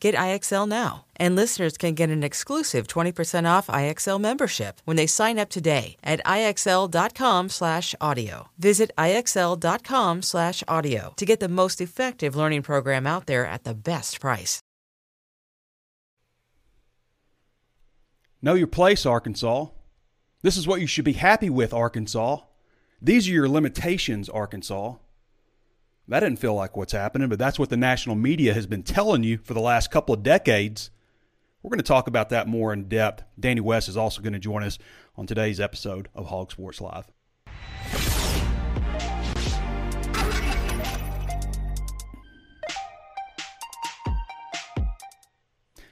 Get IXL now, and listeners can get an exclusive 20% off IXL membership when they sign up today at IXL.com/audio. Visit IXL.com/audio to get the most effective learning program out there at the best price. Know your place, Arkansas. This is what you should be happy with, Arkansas. These are your limitations, Arkansas. That didn't feel like what's happening, but that's what the national media has been telling you for the last couple of decades. We're going to talk about that more in depth. Danny West is also going to join us on today's episode of Hog Sports Live.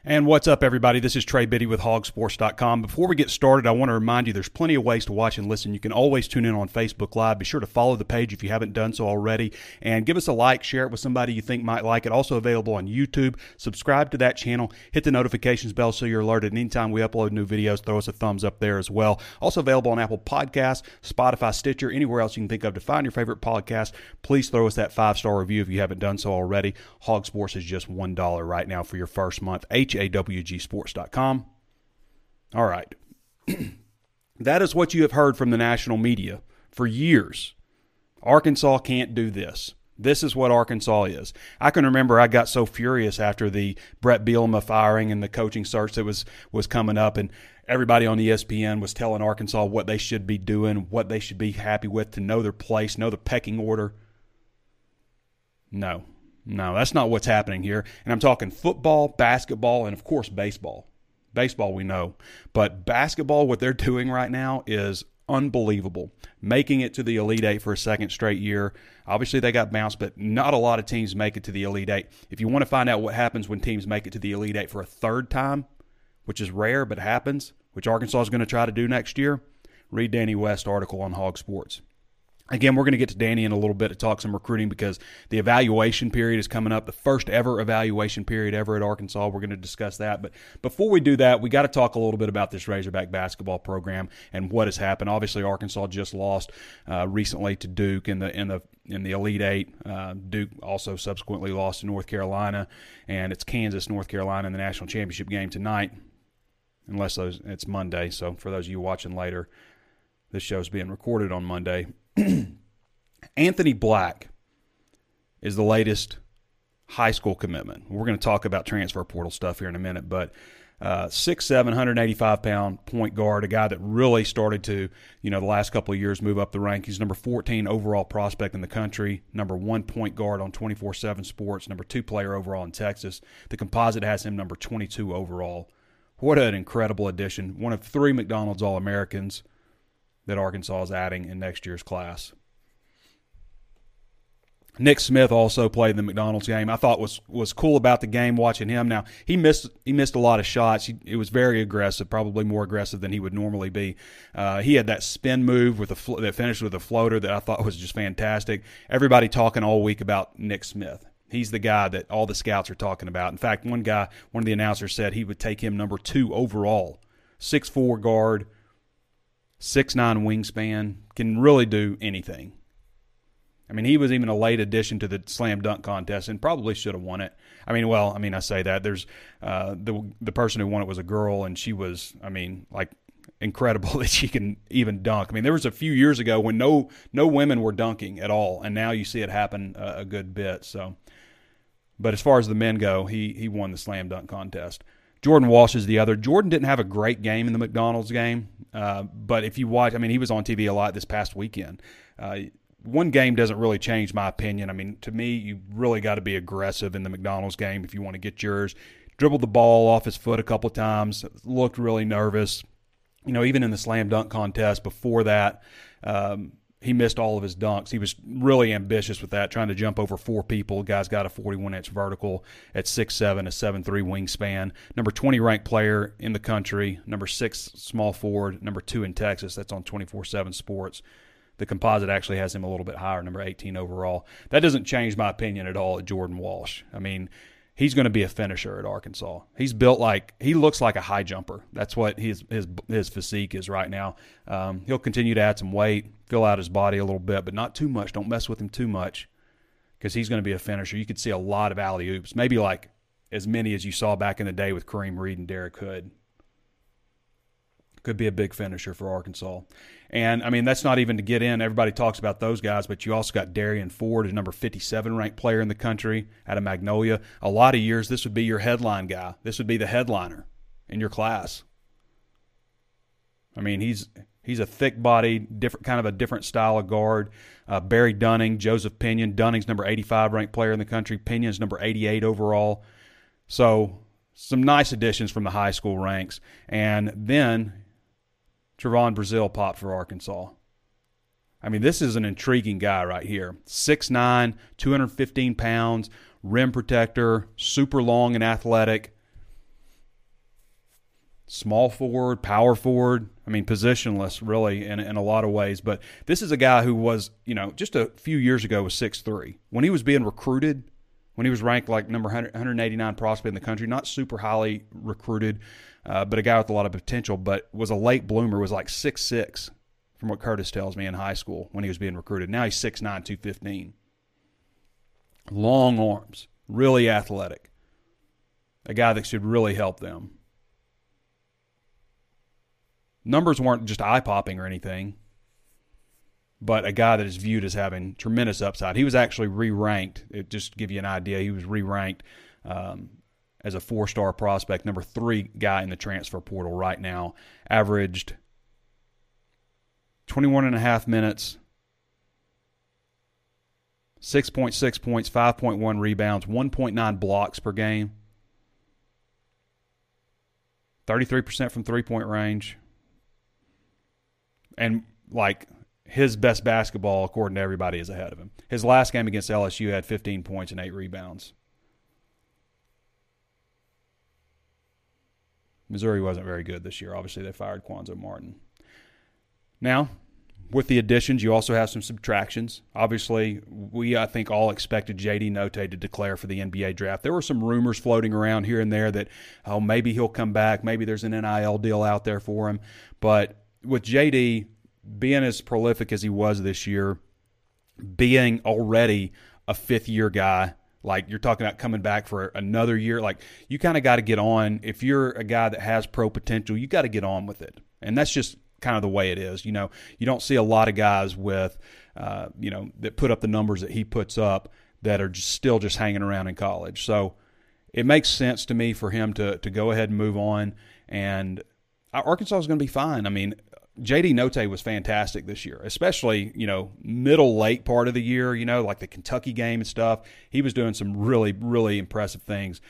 And what's up, everybody? This is Trey Biddy with HogSports.com. Before we get started, I want to remind you there's plenty of ways to watch and listen. You can always tune in on Facebook Live. Be sure to follow the page if you haven't done so already. And give us a like, share it with somebody you think might like it. Also available on YouTube. Subscribe to that channel. Hit the notifications bell so you're alerted. And anytime we upload new videos, throw us a thumbs up there as well. Also available on Apple Podcasts, Spotify, Stitcher, anywhere else you can think of to find your favorite podcast. Please throw us that 5-star review if you haven't done so already. Hog Sports is just $1 right now for your first month. HAWGSports.com. All right. That is what you have heard from the national media for years. Arkansas can't do this. This is what Arkansas is. I can remember I got so furious after the Brett Bielema firing and the coaching search that was coming up, and everybody on ESPN was telling Arkansas what they should be doing, what they should be happy with, to know their place, know the pecking order. No, that's not what's happening here. And I'm talking football, basketball, and, of course, baseball. Baseball we know. But basketball, what they're doing right now is unbelievable. Making it to the Elite Eight for a second straight year. Obviously, they got bounced, but not a lot of teams make it to the Elite Eight. If you want to find out what happens when teams make it to the Elite Eight for a third time, which is rare but happens, which Arkansas is going to try to do next year, read Danny West's article on Hog Sports. Again, we're going to get to Danny in a little bit to talk some recruiting because the evaluation period is coming up, the first ever evaluation period ever at Arkansas. We're going to discuss that. But before we do that, we got to talk a little bit about this Razorback basketball program and what has happened. Obviously, Arkansas just lost recently to Duke in the Elite Eight. Duke also subsequently lost to North Carolina, and it's Kansas, North Carolina in the national championship game tonight, unless it's Monday. So for those of you watching later, this show's being recorded on Monday. Anthony Black is the latest high school commitment. We're going to talk about transfer portal stuff here in a minute, but 6'7", 185-pound point guard, a guy that really started to, the last couple of years move up the rankings. Number 14 overall prospect in the country, number 1 point guard on 24-7 Sports, number 2 player overall in Texas. The composite has him number 22 overall. What an incredible addition. One of 3 McDonald's All-Americans that Arkansas is adding in next year's class. Nick Smith also played in the McDonald's game. I thought was cool about the game watching him. Now, he missed a lot of shots. It was very aggressive, probably more aggressive than he would normally be. He had that spin move that finished with a floater that I thought was just fantastic. Everybody talking all week about Nick Smith. He's the guy that all the scouts are talking about. In fact, one of the announcers said he would take him number 2 overall. 6'4" guard, 6'9" wingspan, can really do anything. I mean, he was even a late addition to the slam dunk contest and probably should have won it. I say that. There's the person who won it was a girl, and she was, incredible that she can even dunk. I mean, there was a few years ago when no women were dunking at all, and now you see it happen a good bit. So, but as far as the men go, he won the slam dunk contest. Jordan Walsh is the other. Jordan didn't have a great game in the McDonald's game, but if you watch, he was on TV a lot this past weekend. one game doesn't really change my opinion. I mean, to me, you really got to be aggressive in the McDonald's game if you want to get yours. Dribbled the ball off his foot a couple of times, looked really nervous. You know, even in the slam dunk contest before that, he missed all of his dunks. He was really ambitious with that, trying to jump over four people. Guy's got a 41-inch vertical at 6'7", a 7'3" wingspan. Number 20 ranked player in the country. Number 6 small forward. Number 2 in Texas. That's on 24-7 Sports. The composite actually has him a little bit higher, number 18 overall. That doesn't change my opinion at all at Jordan Walsh. I mean, he's going to be a finisher at Arkansas. He's built like – he looks like a high jumper. That's what his physique is right now. He'll continue to add some weight, fill out his body a little bit, but not too much. Don't mess with him too much because he's going to be a finisher. You could see a lot of alley-oops, maybe like as many as you saw back in the day with Kareem Reed and Derrick Hood. Could be a big finisher for Arkansas. And, I mean, that's not even to get in. Everybody talks about those guys, but you also got Darian Ford, a number 57 ranked player in the country out of Magnolia. A lot of years, this would be your headline guy. This would be the headliner in your class. I mean, he's a thick-bodied, different style of guard. Barry Dunning, Joseph Pinion. Dunning's number 85 ranked player in the country. Pinion's number 88 overall. So some nice additions from the high school ranks. And then – Trevon Brazile popped for Arkansas. I mean, this is an intriguing guy right here. 6'9", 215 pounds, rim protector, super long and athletic, small forward, power forward. I mean, positionless really in a lot of ways. But this is a guy who was, you know, just a few years ago was 6'3". When he was being recruited, when he was ranked like number 189 prospect in the country, not super highly recruited, but a guy with a lot of potential, but was a late bloomer, was like 6'6", from what Curtis tells me in high school when he was being recruited. Now he's 6'9", 215. Long arms, really athletic. A guy that should really help them. Numbers weren't just eye-popping or anything, but a guy that is viewed as having tremendous upside. He was actually re-ranked, just to give you an idea, he was re-ranked as a 4-star prospect, number 3 guy in the transfer portal right now, averaged 21.5 minutes, 6.6 points, 5.1 rebounds, 1.9 blocks per game, 33% from three-point range, and like his best basketball, according to everybody, is ahead of him. His last game against LSU had 15 points and 8 rebounds. Missouri wasn't very good this year. Obviously, they fired Quanzo Martin. Now, with the additions, you also have some subtractions. Obviously, I think, all expected J.D. Notae to declare for the NBA draft. There were some rumors floating around here and there that, oh, maybe he'll come back. Maybe there's an NIL deal out there for him. But with J.D. being as prolific as he was this year, being already a fifth-year guy, like, you're talking about coming back for another year. Like, you kind of got to get on. If you're a guy that has pro potential, you got to get on with it. And that's just kind of the way it is. You know, you don't see a lot of guys with, you know, that put up the numbers that he puts up that are just still just hanging around in college. So it makes sense to me for him to go ahead and move on. And Arkansas is going to be fine. I mean, J.D. Notae was fantastic this year, especially, you know, middle, late part of the year, you know, like the Kentucky game and stuff. He was doing some really, really impressive things.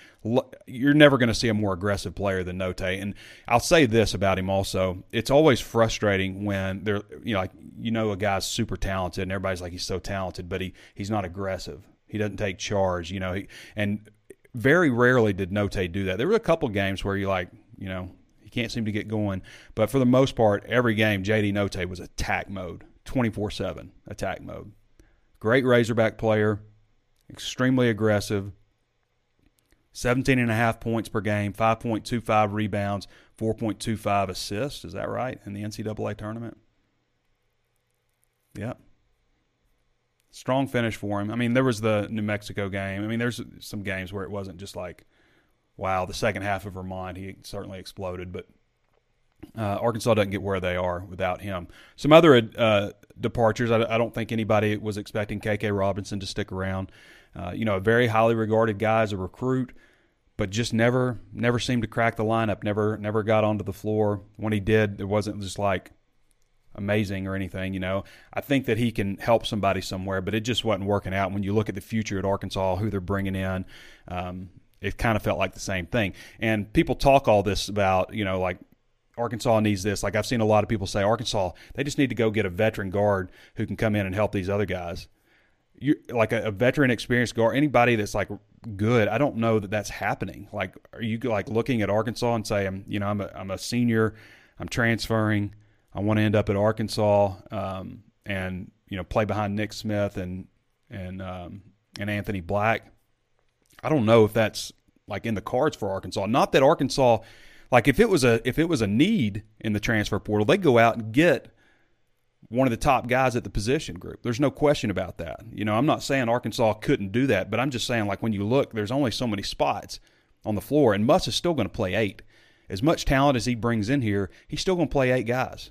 You're never going to see a more aggressive player than Notae. And I'll say this about him also. It's always frustrating when they're, you know, like, you know, a guy's super talented and everybody's like, he's so talented, but he's not aggressive. He doesn't take charge, you know. And very rarely did Notae do that. There were a couple games where you're like, you know, can't seem to get going. But for the most part, every game, J.D. Notae was attack mode, 24-7 attack mode. Great Razorback player, extremely aggressive, 17.5 points per game, 5.25 rebounds, 4.25 assists. Is that right? In the NCAA tournament? Yep. Strong finish for him. I mean, there was the New Mexico game. I mean, there's some games where it wasn't just like, wow, the second half of Vermont, he certainly exploded, but Arkansas doesn't get where they are without him. Some other departures, I don't think anybody was expecting KK Robinson to stick around. You know, a very highly regarded guy as a recruit, but just never seemed to crack the lineup, never got onto the floor. When he did, it wasn't just like amazing or anything, you know. I think that he can help somebody somewhere, but it just wasn't working out. When you look at the future at Arkansas, who they're bringing in, it kind of felt like the same thing. And people talk all this about, you know, like Arkansas needs this. Like I've seen a lot of people say, Arkansas, they just need to go get a veteran guard who can come in and help these other guys. You like a veteran experienced guard, anybody that's like good. I don't know that that's happening. Like, are you like looking at Arkansas and saying, you know, I'm a senior, I'm transferring, I want to end up at Arkansas, and you know, play behind Nick Smith and Anthony Black. I don't know if that's like in the cards for Arkansas. Not that Arkansas, like if it was a need in the transfer portal, they'd go out and get one of the top guys at the position group. There's no question about that. You know, I'm not saying Arkansas couldn't do that, but I'm just saying, like, when you look, there's only so many spots on the floor, and Muss is still going to play 8. As much talent as he brings in here, he's still going to play 8 guys.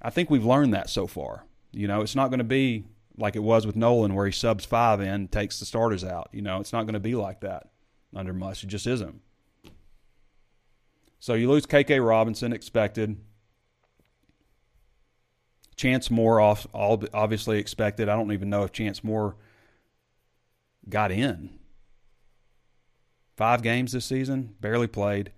I think we've learned that so far. You know, it's not going to be like it was with Nolan where he subs 5 in, takes the starters out. You know, it's not going to be like that under Muss. It just isn't. So you lose KK Robinson, expected. Chance Moore, obviously expected. I don't even know if Chance Moore got in. 5 games this season, barely played.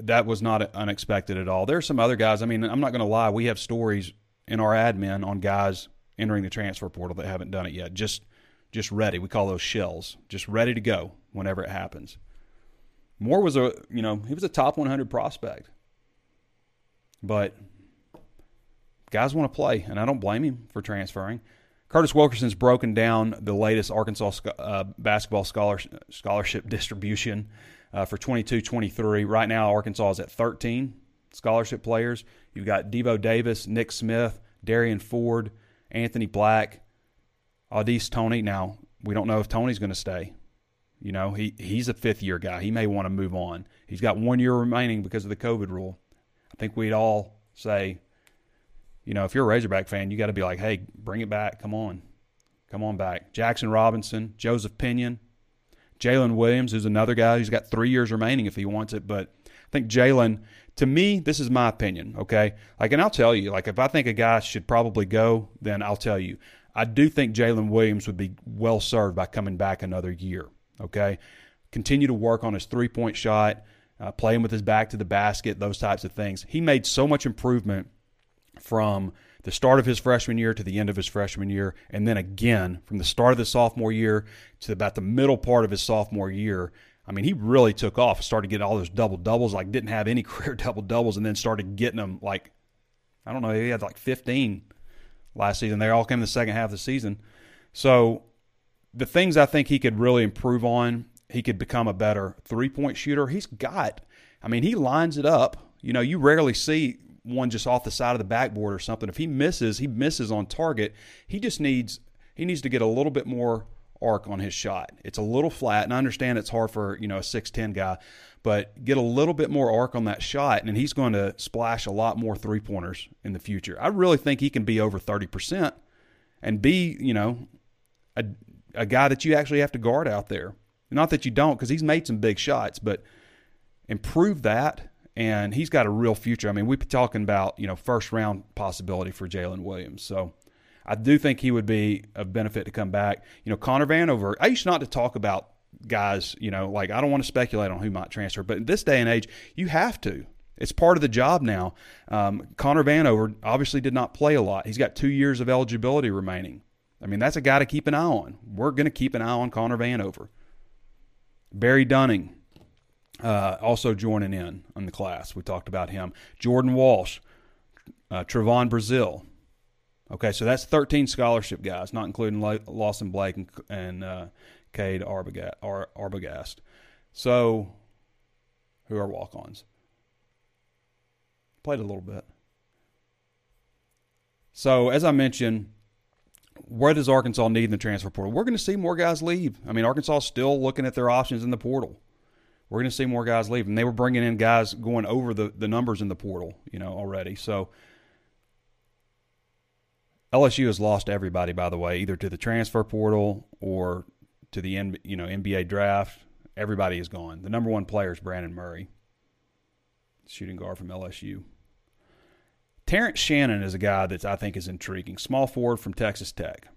That was not unexpected at all. There are some other guys. I mean, I'm not going to lie. We have stories in our admin on guys entering the transfer portal that haven't done it yet. Just ready. We call those shells. Just ready to go whenever it happens. Moore was he was a top 100 prospect. But guys want to play, and I don't blame him for transferring. Curtis Wilkerson's broken down the latest Arkansas basketball scholarship distribution for 22-23. Right now, Arkansas is at 13 scholarship players. You've got Devo Davis, Nick Smith, Darian Ford, Anthony Black, Audice Tony. Now, we don't know if Tony's going to stay. You know, he's a fifth-year guy. He may want to move on. He's got 1 year remaining because of the COVID rule. I think we'd all say, you know, if you're a Razorback fan, you got to be like, hey, bring it back. Come on back. Jackson Robinson, Joseph Pinion, Jaylin Williams, who's another guy who's got 3 years remaining if he wants it. But I think Jaylin, to me, this is my opinion, okay? Like, and I'll tell you, like, if I think a guy should probably go, then I'll tell you. I do think Jaylin Williams would be well served by coming back another year, okay? Continue to work on his three-point shot, playing with his back to the basket, those types of things. He made so much improvement from the start of his freshman year to the end of his freshman year, and then again from the start of the sophomore year to about the middle part of his sophomore year. I mean, he really took off, started getting all those double-doubles, like didn't have any career double-doubles, and then started getting them like, I don't know, he had like 15 last season. They all came in the second half of the season. So the things I think he could really improve on, he could become a better three-point shooter. He's got, I mean, he lines it up. You know, you rarely see one just off the side of the backboard or something. If he misses on target. He needs to get a little bit more arc on his shot. It's a little flat, and I understand it's hard for, you know, a 6'10 guy, but get a little bit more arc on that shot, and he's going to splash a lot more three-pointers in the future. I really think he can be over 30% and be, you know, a guy that you actually have to guard out there. Not that you don't, because he's made some big shots, but improve that. And he's got a real future. I mean, we've been talking about, you know, first-round possibility for Jaylin Williams. So I do think he would be of benefit to come back. You know, Connor Vanover, I used not to talk about guys, you know, like I don't want to speculate on who might transfer. But in this day and age, you have to. It's part of the job now. Connor Vanover obviously did not play a lot. He's got 2 years of eligibility remaining. I mean, that's a guy to keep an eye on. We're going to keep an eye on Connor Vanover. Barry Dunning. Also joining in on the class. We talked about him. Jordan Walsh, Trevon Brazile. Okay, so that's 13 scholarship guys, not including Lawson Blake and Cade Arbogast. So, who are walk-ons? Played a little bit. So, as I mentioned, where does Arkansas need in the transfer portal? We're going to see more guys leave. I mean, Arkansas is still looking at their options in the portal. We're going to see more guys leave. And they were bringing in guys going over the numbers in the portal, you know, already. So LSU has lost everybody, by the way, either to the transfer portal or to the NBA draft. Everybody is gone. The number one player is Brandon Murray, shooting guard from LSU. Terrence Shannon is a guy that I think is intriguing. Small forward from Texas Tech.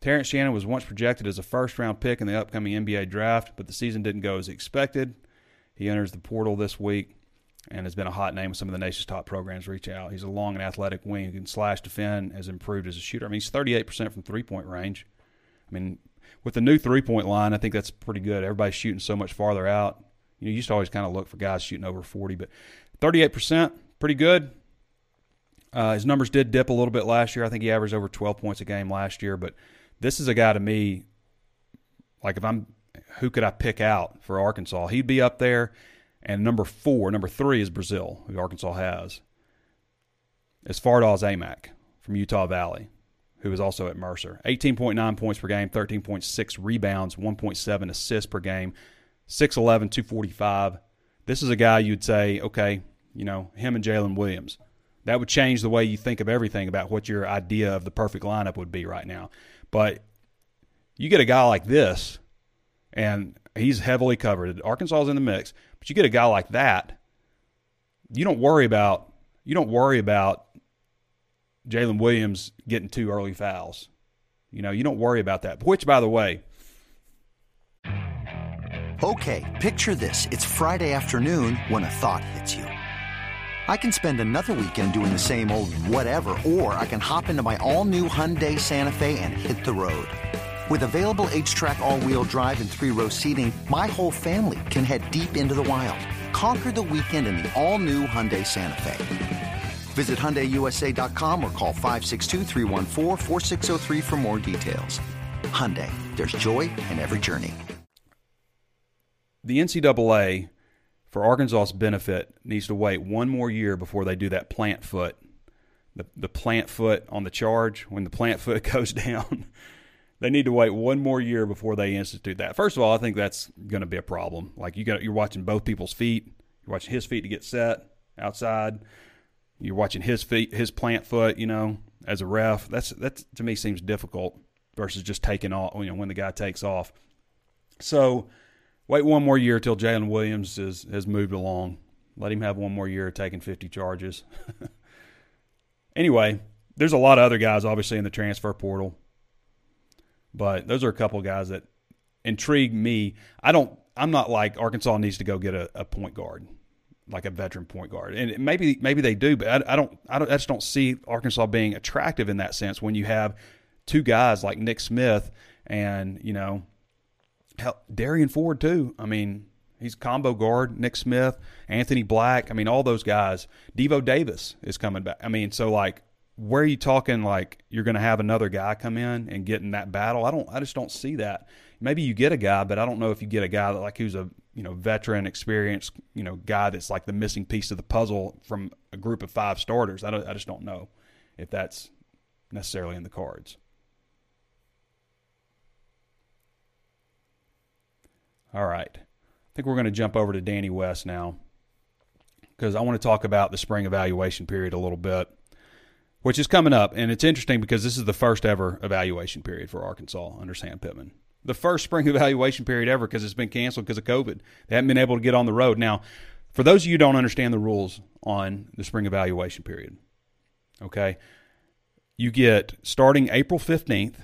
Terrence Shannon was once projected as a first-round pick in the upcoming NBA draft, but the season didn't go as expected. He enters the portal this week and has been a hot name with some of the nation's top programs reach out. He's a long and athletic wing who can slash defend, has improved as a shooter. I mean, he's 38% from three-point range. I mean, with the new three-point line, I think that's pretty good. Everybody's shooting so much farther out. You know, you used to always kind of look for guys shooting over 40, but 38%, pretty good. His numbers did dip a little bit last year. I think he averaged over 12 points a game last year, but this is a guy to me, like who could I pick out for Arkansas? He'd be up there, and number three is Brazile, who Arkansas has. It's Fardaz Amack from Utah Valley, who is also at Mercer. 18.9 points per game, 13.6 rebounds, 1.7 assists per game, 6'11", 245. This is a guy you'd say, okay, you know, him and Jaylin Williams. That would change the way you think of everything about what your idea of the perfect lineup would be right now. But you get a guy like this, and he's heavily covered. Arkansas is in the mix, but you get a guy like that, you don't worry about Jaylin Williams getting two early fouls. You know, you don't worry about that. Which, by the way. Okay, picture this. It's Friday afternoon when a thought hits you. I can spend another weekend doing the same old whatever, or I can hop into my all-new Hyundai Santa Fe and hit the road. With available H-Track all-wheel drive and three-row seating, my whole family can head deep into the wild. Conquer the weekend in the all-new Hyundai Santa Fe. Visit HyundaiUSA.com or call 562-314-4603 for more details. Hyundai, there's joy in every journey. The NCAA, for Arkansas's benefit, needs to wait one more year before they do that plant foot. The plant foot on the charge, when the plant foot goes down, they need to wait one more year before they institute that. First of all, I think that's going to be a problem. Like, you're watching both people's feet. You're watching his feet to get set outside. You're watching his feet, his plant foot, you know, as a ref. That, to me, seems difficult versus just taking off, you know, when the guy takes off. So wait one more year till Jaylin Williams has moved along. Let him have one more year of taking 50 charges. Anyway, there's a lot of other guys, obviously, in the transfer portal. But those are a couple guys that intrigue me. I'm not like Arkansas needs to go get a point guard, like a veteran point guard. And maybe they do, but I just don't see Arkansas being attractive in that sense when you have two guys like Nick Smith and, you know, Darian Ford too. I mean, he's combo guard, Nick Smith, Anthony Black. I mean, all those guys. Devo Davis is coming back. I mean, so like, where are you talking like you're going to have another guy come in and get in that battle? I just don't see that. Maybe you get a guy, but I don't know if you get a guy that like who's a, you know, veteran, experienced, you know, guy that's like the missing piece of the puzzle from a group of five starters. I just don't know if that's necessarily in the cards. All right. I think we're going to jump over to Danny West now because I want to talk about the spring evaluation period a little bit, which is coming up. And it's interesting because this is the first ever evaluation period for Arkansas under Sam Pittman. The first spring evaluation period ever because it's been canceled because of COVID. They haven't been able to get on the road. Now, for those of you who don't understand the rules on the spring evaluation period, okay, you get starting April 15th,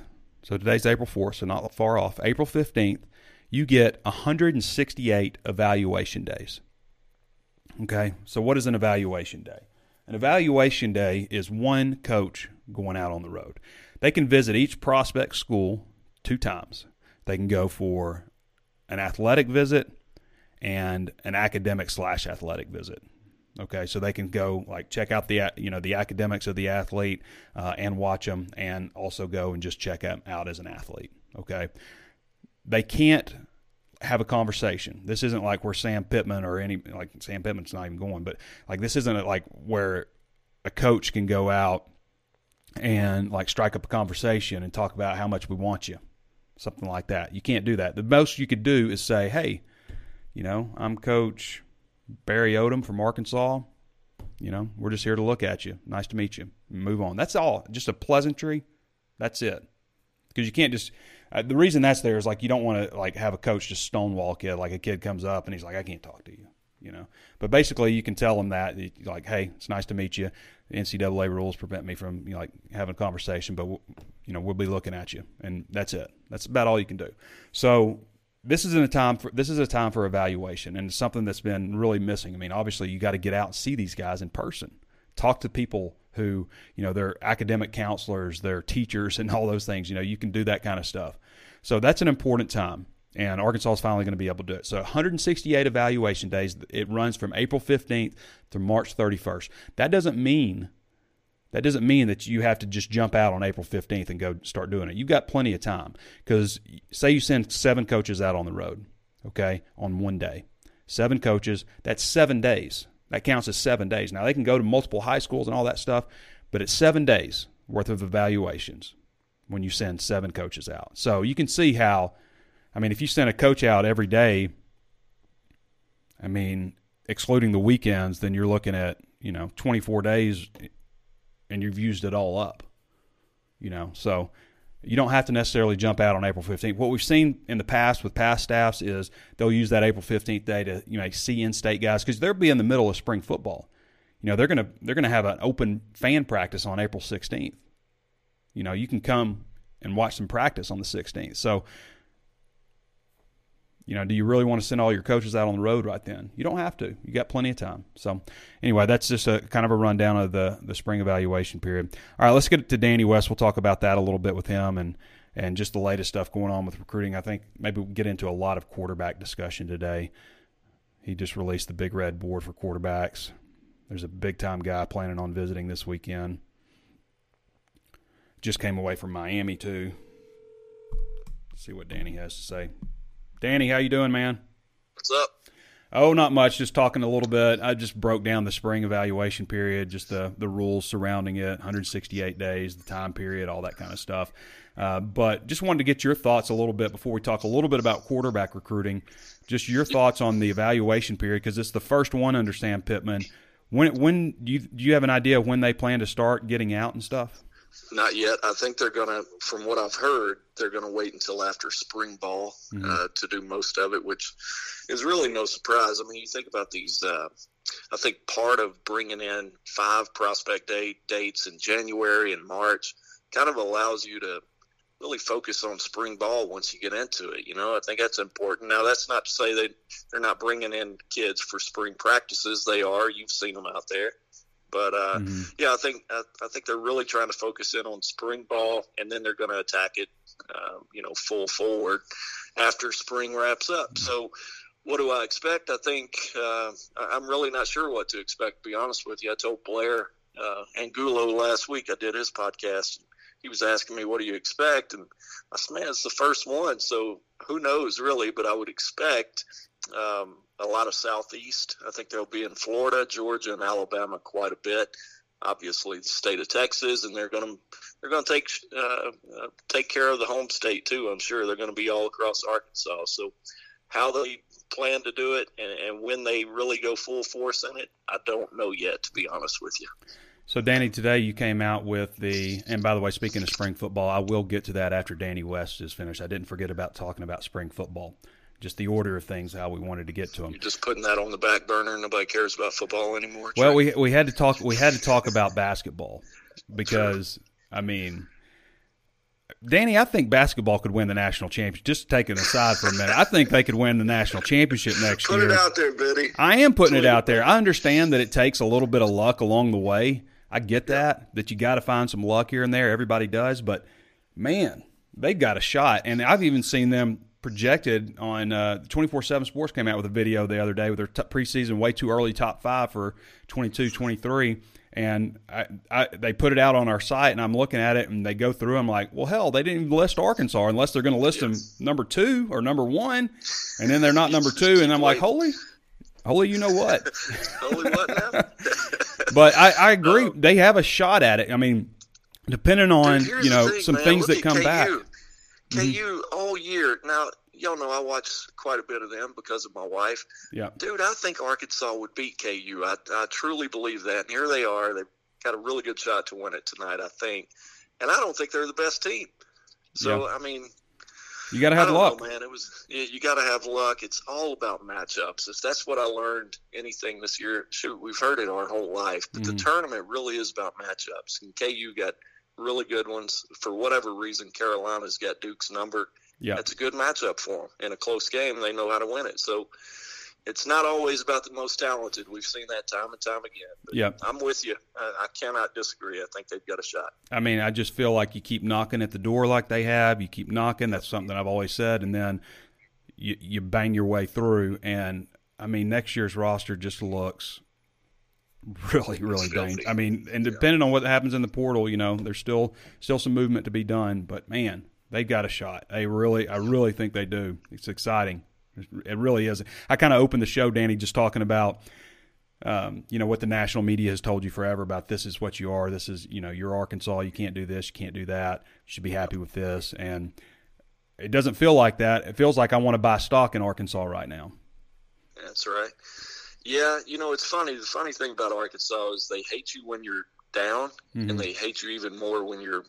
so today's April 4th, so not far off, April 15th, you get 168 evaluation days. Okay, so what is an evaluation day? An evaluation day is one coach going out on the road. They can visit each prospect school two times. They can go for an athletic visit and an academic/athletic visit. Okay, so they can go like check out the, you know, the academics of the athlete and watch them, and also go and just check them out as an athlete. Okay. They can't have a conversation. This isn't like where Sam Pittman or any – like Sam Pittman's not even going, but like this isn't like where a coach can go out and like strike up a conversation and talk about how much we want you, something like that. You can't do that. The most you could do is say, hey, you know, I'm Coach Barry Odom from Arkansas. You know, we're just here to look at you. Nice to meet you. Move on. That's all. Just a pleasantry. That's it. Because you can't just – the reason that's there is like you don't want to like have a coach just stonewall a kid. Like a kid comes up and he's like, I can't talk to you, you know. But basically you can tell them that, like, hey, it's nice to meet you. the NCAA rules prevent me from, you know, like having a conversation, but we'll be looking at you, and that's it. That's about all you can do. So this is a time for evaluation, and it's something that's been really missing. I mean, obviously you got to get out and see these guys in person, talk to people who, they're academic counselors, they're teachers, and all those things. You can do that kind of stuff. So that's an important time. And Arkansas is finally going to be able to do it. So 168 evaluation days. It runs from April 15th through March 31st. That doesn't mean that you have to just jump out on April 15th and go start doing it. You've got plenty of time, because say you send 7 coaches out on the road, okay, on one day. 7 coaches, that's 7 days. That counts as 7 days. Now, they can go to multiple high schools and all that stuff, but it's 7 days worth of evaluations when you send 7 coaches out. So you can see how – I mean, if you send a coach out every day, I mean, excluding the weekends, then you're looking at, 24 days, and you've used it all up, So you don't have to necessarily jump out on April 15th. What we've seen in the past with past staffs is they'll use that April 15th day to, see in-state guys, because they'll be in the middle of spring football. They're going to have an open fan practice on April 16th. You can come and watch them practice on the 16th. So, do you really want to send all your coaches out on the road right then? You don't have to. You got plenty of time. So, anyway, that's just a kind of a rundown of the spring evaluation period. All right, let's get to Danny West. We'll talk about that a little bit with him and just the latest stuff going on with recruiting. I think maybe we'll get into a lot of quarterback discussion today. He just released the big red board for quarterbacks. There's a big-time guy planning on visiting this weekend. Just came away from Miami, too. Let's see what Danny has to say. Danny, how you doing, man? What's up? Oh, not much. Just talking a little bit. I just broke down the spring evaluation period, just the rules surrounding it, 168 days, the time period, all that kind of stuff. But just wanted to get your thoughts a little bit before we talk a little bit about quarterback recruiting, just your thoughts on the evaluation period, because it's the first one under Sam Pittman. When do you have an idea when they plan to start getting out and stuff? Not yet. I think they're going to, from what I've heard, they're going to wait until after spring ball to do most of it, which is really no surprise. I mean, you think about these, I think part of bringing in 5 prospect dates in January and March kind of allows you to really focus on spring ball once you get into it. I think that's important. Now, that's not to say that they're not bringing in kids for spring practices. They are. You've seen them out there. But, yeah, I think they're really trying to focus in on spring ball, and then they're going to attack it, full forward after spring wraps up. So what do I expect? I think I'm really not sure what to expect, to be honest with you. I told Blair Angulo last week, I did his podcast. He was asking me, what do you expect? And I said, man, it's the first one, so who knows really, but I would expect a lot of Southeast. I think they'll be in Florida, Georgia, and Alabama quite a bit. Obviously, the state of Texas, and they're going to take care of the home state too. I'm sure they're going to be all across Arkansas. So, how they plan to do it and when they really go full force in it, I don't know yet, to be honest with you. So, Danny, today you came out with the – and by the way, speaking of spring football, I will get to that after Danny West is finished. I didn't forget about talking about spring football. Just the order of things, how we wanted to get to them. You're just putting that on the back burner. Nobody cares about football anymore. Well, right? we had to talk. We had to talk about basketball because, sure. I mean, Danny, I think basketball could win the national championship. Just take it aside for a minute. I think they could win the national championship next year. Put it out there, Biddy. I am putting it out there. I understand that it takes a little bit of luck along the way. I get that you got to find some luck here and there. Everybody does, but man, they've got a shot. And I've even seen them projected on 24-7 Sports came out with a video the other day with their preseason way too early top 5 for 22-23, and they put it out on our site, and I'm looking at it, and they go through. I'm like, well, hell, they didn't even list Arkansas unless they're going to list them number 2 or number 1, and then they're not number 2, and I'm like, holy, you know what? Holy what now? But I agree. They have a shot at it. I mean, depending on, dude, some things that come back. KU all year. Now, y'all know I watch quite a bit of them because of my wife. Yeah. Dude, I think Arkansas would beat KU. I truly believe that. And here they are. They've got a really good shot to win it tonight, I think. And I don't think they're the best team. So, yeah. I mean, You gotta have luck, man. You gotta have luck. It's all about matchups. That's what I learned. Anything this year, shoot, we've heard it our whole life, but the tournament really is about matchups. And KU got really good ones. For whatever reason, Carolina's got Duke's number. Yeah, that's a good matchup for them. In a close game, they know how to win it. So it's not always about the most talented. We've seen that time and time again. But I'm with you. I cannot disagree. I think they've got a shot. I mean, I just feel like you keep knocking at the door like they have. You keep knocking. That's something I've always said. And then you bang your way through. And, I mean, next year's roster just looks really, really dangerous. I mean, and depending on what happens in the portal, you know, there's still some movement to be done. But, man, they've got a shot. I really think they do. It's exciting. It really is. I kind of opened the show, Danny, just talking about, you know, what the national media has told you forever about this is what you are. This is, you know, you're Arkansas. You can't do this. You can't do that. You should be happy with this. And it doesn't feel like that. It feels like I want to buy stock in Arkansas right now. That's right. Yeah, you know, it's funny. The funny thing about Arkansas is they hate you when you're down, and they hate you even more when you're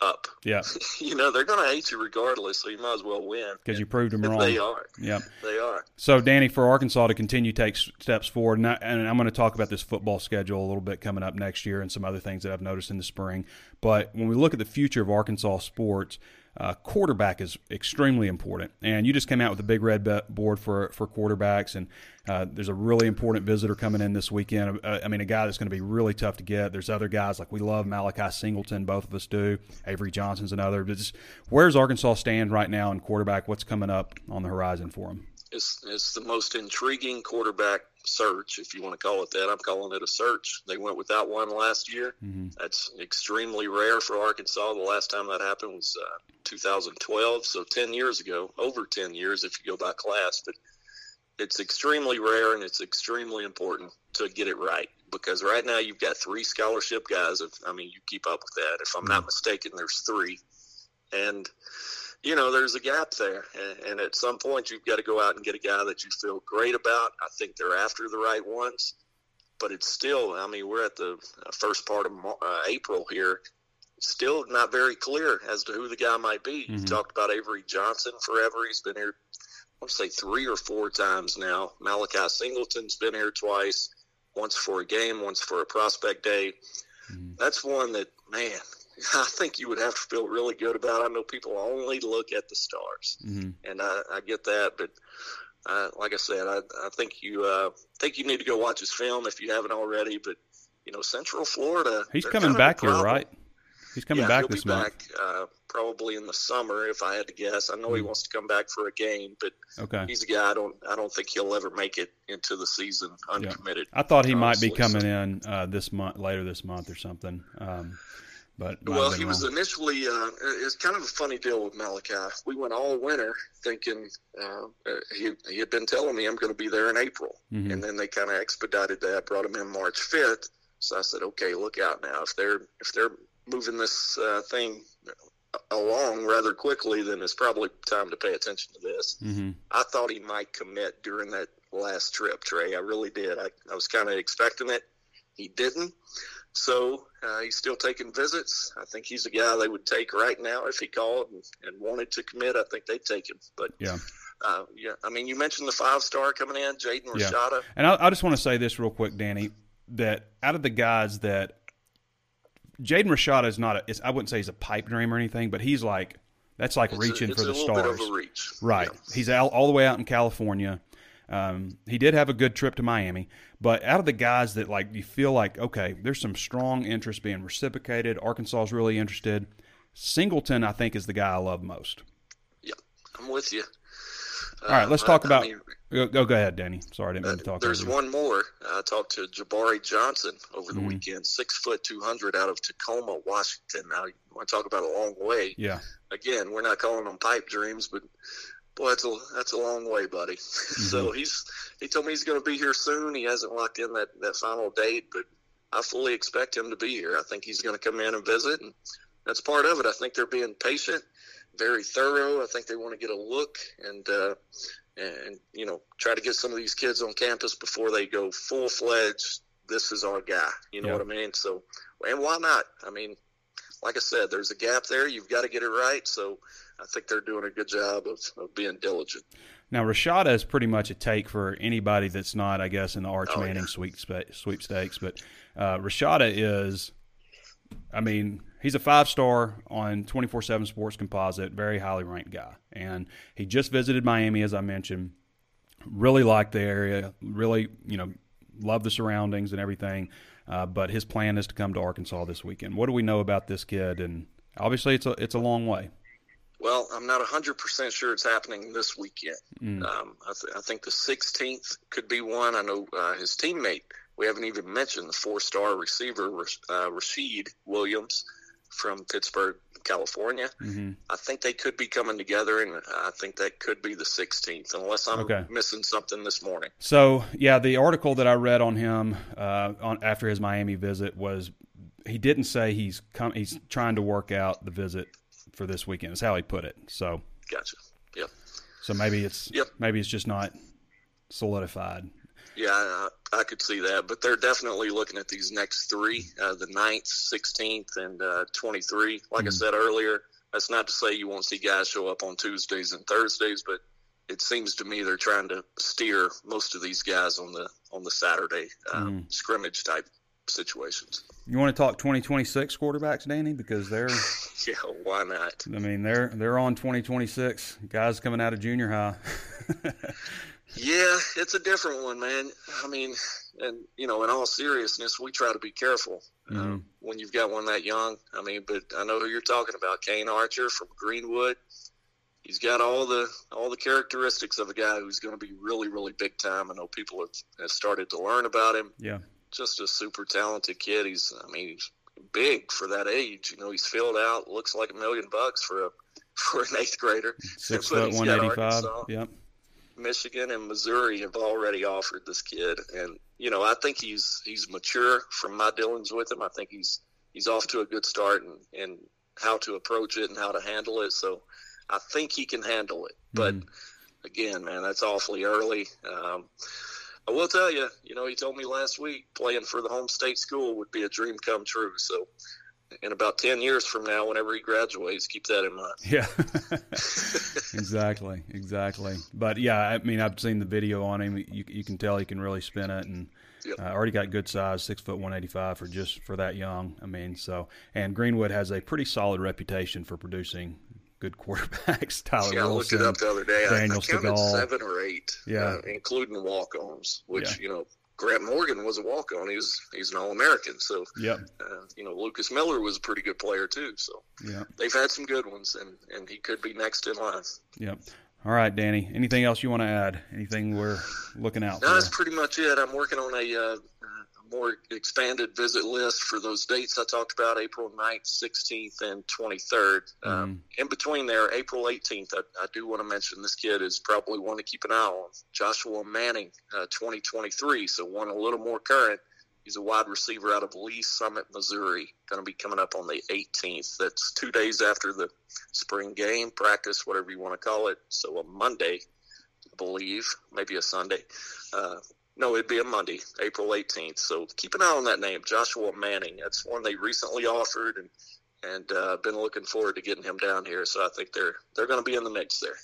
up. Yeah. You know, they're going to hate you regardless, so you might as well win. Because you proved them wrong. They are. Yeah. They are. So, Danny, for Arkansas to continue to take steps forward, and I'm going to talk about this football schedule a little bit coming up next year and some other things that I've noticed in the spring. But when we look at the future of Arkansas sports, quarterback is extremely important. And you just came out with a big red board for quarterbacks, and there's a really important visitor coming in this weekend. I mean, a guy that's going to be really tough to get. There's other guys, like we love Malachi Singleton, both of us do. Avery Johnson's another. But just, where's Arkansas stand right now in quarterback? What's coming up on the horizon for him? It's the most intriguing quarterback search, if you want to call it that. I'm calling it a search. They went without one last year. That's extremely rare for Arkansas. The last time that happened was 2012, so 10 years ago, over 10 years if you go by class. But it's extremely rare, and it's extremely important to get it right, because right now you've got three scholarship guys. I mean, you keep up with that. If I'm not mistaken, there's three. And you know, there's a gap there, and at some point you've got to go out and get a guy that you feel great about. I think they're after the right ones, but it's still, I mean, we're at the first part of April here, still not very clear as to who the guy might be. You talked about Avery Johnson forever. He's been here, I want to say, 3 or 4 times now. Malachi Singleton's been here twice, once for a game, once for a prospect day. That's one that, man, I think you would have to feel really good about. I know people only look at the stars, and I get that. But like I said, I think you need to go watch his film if you haven't already. But, you know, Central Florida. He's coming back here, right? He's coming back this month. He'll be back probably in the summer, if I had to guess. I know he wants to come back for a game, but he's a guy I don't think he'll ever make it into the season uncommitted. I thought he might be coming in this month, later this month or something. But well, he was initially it's kind of a funny deal with Malachi. We went all winter thinking he had been telling me I'm going to be there in April, and then they kind of expedited that, brought him in March 5th. So I said, okay, look out now. If they're moving this thing along rather quickly, then it's probably time to pay attention to this. I thought he might commit during that last trip, Trey. I really did. I was kind of expecting it. He didn't. So he's still taking visits. I think he's a guy they would take right now if he called and wanted to commit. I think they'd take him. But, I mean, you mentioned the 5-star coming in, Jaden Rashada. Yeah. And I just want to say this real quick, Danny, that out of the guys that Jaden Rashada is not I wouldn't say he's a pipe dream or anything, but he's like – that's like reaching for the stars. It's a little bit of a reach. Right. Yeah. He's all the way out in California. He did have a good trip to Miami, but out of the guys that like you feel like, okay, there's some strong interest being reciprocated. Arkansas is really interested. Singleton, I think, is the guy I love most. Yeah, I'm with you. All right, let's talk about go ahead, Danny. Sorry, I didn't mean to talk. There's one more. I talked to Jabari Johnson over the weekend, 6 foot 200 out of Tacoma, Washington. Now, you want to talk about a long way. Yeah. Again, we're not calling them pipe dreams, but – boy, that's a long way, buddy. So he told me he's going to be here soon. He hasn't locked in that final date, but I fully expect him to be here. I think he's going to come in and visit, and that's part of it. I think they're being patient, very thorough. I think they want to get a look and you know, try to get some of these kids on campus before they go full-fledged, this is our guy. You know what I mean? So, and why not? I mean, like I said, there's a gap there. You've got to get it right, so – I think they're doing a good job of being diligent. Now, Rashada is pretty much a take for anybody that's not, I guess, in the Arch Manning sweepstakes. But Rashada is, I mean, he's a five-star on 24-7 Sports Composite, very highly ranked guy. And he just visited Miami, as I mentioned. Really liked the area, really, love the surroundings and everything. But his plan is to come to Arkansas this weekend. What do we know about this kid? And obviously it's a long way. Well, I'm not 100% sure it's happening this weekend. Mm. I think the 16th could be one. I know his teammate, we haven't even mentioned the four-star receiver, Rashid Williams from Pittsburgh, California. Mm-hmm. I think they could be coming together, and I think that could be the 16th, unless I'm missing something this morning. So, yeah, the article that I read on him after his Miami visit was he didn't say he's trying to work out the visit for this weekend is how he put it. So gotcha. Yep. So maybe it's just not solidified. Yeah, I could see that, but they're definitely looking at these next three, the 9th, 16th, and 23. Like I said earlier, that's not to say you won't see guys show up on Tuesdays and Thursdays, but it seems to me they're trying to steer most of these guys on the Saturday scrimmage type situations. You want to talk 2026 quarterbacks, Danny, because they're yeah, why not? I mean, they're on 2026 guys coming out of junior high. Yeah, it's a different one, man. I mean, and in all seriousness, we try to be careful when you've got one that young. I mean, but I know who you're talking about, Kane Archer from Greenwood. He's got all the characteristics of a guy who's going to be really, really big time. I know people have started to learn about him. Yeah. Just a super talented kid. He's big for that age. He's filled out, looks like $1 million bucks for an eighth grader. 6 foot, 185. Yep. Michigan and Missouri have already offered this kid, and I think he's mature from my dealings with him. I think he's off to a good start and how to approach it and how to handle it. So I think he can handle it. But again, man, that's awfully early. I will tell you, he told me last week playing for the home state school would be a dream come true. So in about 10 years from now, whenever he graduates, keep that in mind. Yeah, exactly. But, yeah, I mean, I've seen the video on him. You can tell he can really spin it. And already got good size, 6 foot 185 for that young. I mean, so – and Greenwood has a pretty solid reputation for producing – good quarterbacks, Tyler Wilson. I looked it up the other day. I counted 7 or 8, including walk-ons, which, Grant Morgan was a walk-on. He's an All-American. So, Lucas Miller was a pretty good player too. So they've had some good ones, and he could be next in line. Yep. All right, Danny, anything else you want to add? Anything we're looking out for? No, that's pretty much it. I'm working on a more expanded visit list for those dates I talked about, April 9th, 16th, and 23rd. In between there, April 18th, I do want to mention this kid is probably one to keep an eye on, Joshua Manning, 2023, so one a little more current. He's a wide receiver out of Lee Summit, Missouri, going to be coming up on the 18th. That's 2 days after the spring game, practice, whatever you want to call it. So a Monday, I believe, maybe a Sunday. No, it'd be a Monday, April 18th. So keep an eye on that name, Joshua Manning. That's one they recently offered, and been looking forward to getting him down here. So I think they're going to be in the mix there.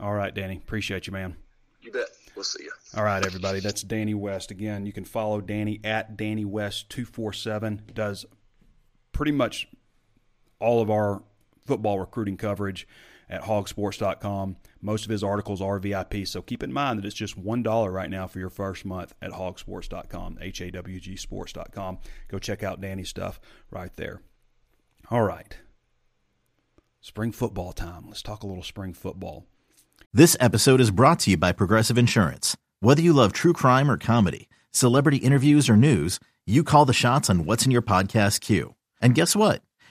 All right, Danny. Appreciate you, man. You bet. We'll see you. All right, everybody. That's Danny West. Again, you can follow Danny at Danny West 247. Does pretty much all of our football recruiting coverage at hogsports.com. Most of his articles are VIP, so keep in mind that it's just $1 right now for your first month at hogsports.com, hawgsports.com. Go check out Danny's stuff right there. All right. Spring football time. Let's talk a little spring football. This episode is brought to you by Progressive Insurance. Whether you love true crime or comedy, celebrity interviews or news, you call the shots on what's in your podcast queue. And guess what?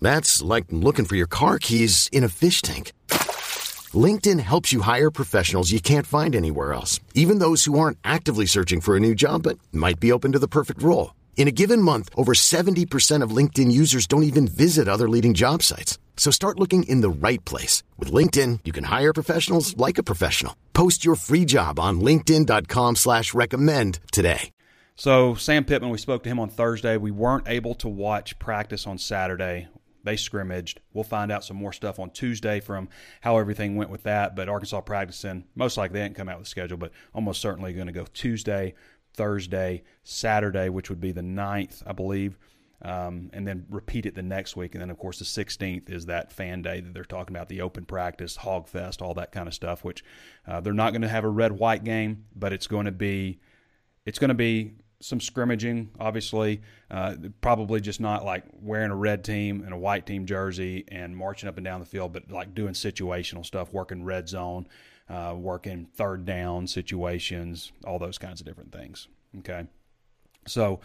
That's like looking for your car keys in a fish tank. LinkedIn helps you hire professionals you can't find anywhere else, even those who aren't actively searching for a new job but might be open to the perfect role. In a given month, over 70% of LinkedIn users don't even visit other leading job sites. So start looking in the right place. With LinkedIn, you can hire professionals like a professional. Post your free job on linkedin.com/recommend today. So Sam Pittman, we spoke to him on Thursday. We weren't able to watch practice on Saturday. They scrimmaged. We'll find out some more stuff on Tuesday from how everything went with that. But Arkansas practicing, most likely they didn't come out with the schedule, but almost certainly going to go Tuesday, Thursday, Saturday, which would be the 9th, I believe, and then repeat it the next week. And then, of course, the 16th is that fan day that they're talking about, the open practice, Hog Fest, all that kind of stuff, which they're not going to have a red-white game, but it's going to be some scrimmaging, obviously, probably just not like wearing a red team and a white team jersey and marching up and down the field, but like doing situational stuff, working red zone, working third down situations, all those kinds of different things. Okay. So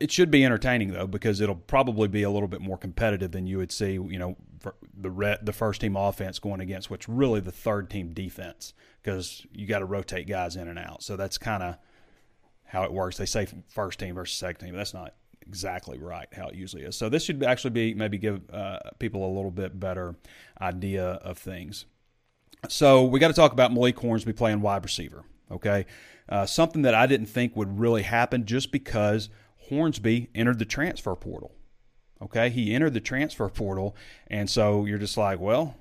it should be entertaining, though, because it'll probably be a little bit more competitive than you would see, you know, for the first team offense going against what's really the third team defense, because you got to rotate guys in and out. So that's kind of how it works. They say first team versus second team, but that's not exactly right how it usually is. So this should actually be maybe give people a little bit better idea of things. So we got to talk about Malik Hornsby playing wide receiver, okay? Something that I didn't think would really happen just because Hornsby entered the transfer portal, okay? He entered the transfer portal, and so you're just like, well,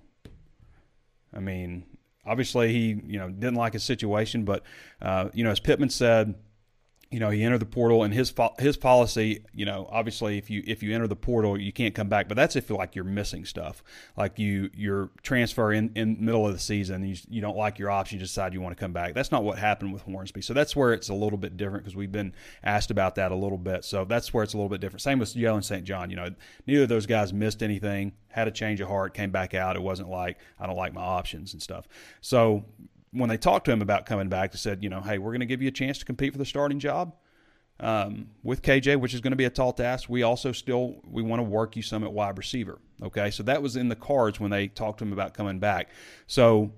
I mean, obviously he, you know, didn't like his situation, but, you know, as Pittman said, you know, he entered the portal, and his policy, you know, obviously if you enter the portal, you can't come back. But that's if like you're missing stuff, like your transfer in middle of the season, you don't like your option, you decide you want to come back. That's not what happened with Hornsby. So that's where it's a little bit different, because we've been asked about that a little bit. So that's where it's a little bit different. Same with Jaylin St. John. You know, neither of those guys missed anything, had a change of heart, came back out. It wasn't like I don't like my options and stuff. So when they talked to him about coming back, they said, you know, hey, we're going to give you a chance to compete for the starting job with KJ, which is going to be a tall task. We also we want to work you some at wide receiver. Okay, so that was in the cards when they talked to him about coming back. So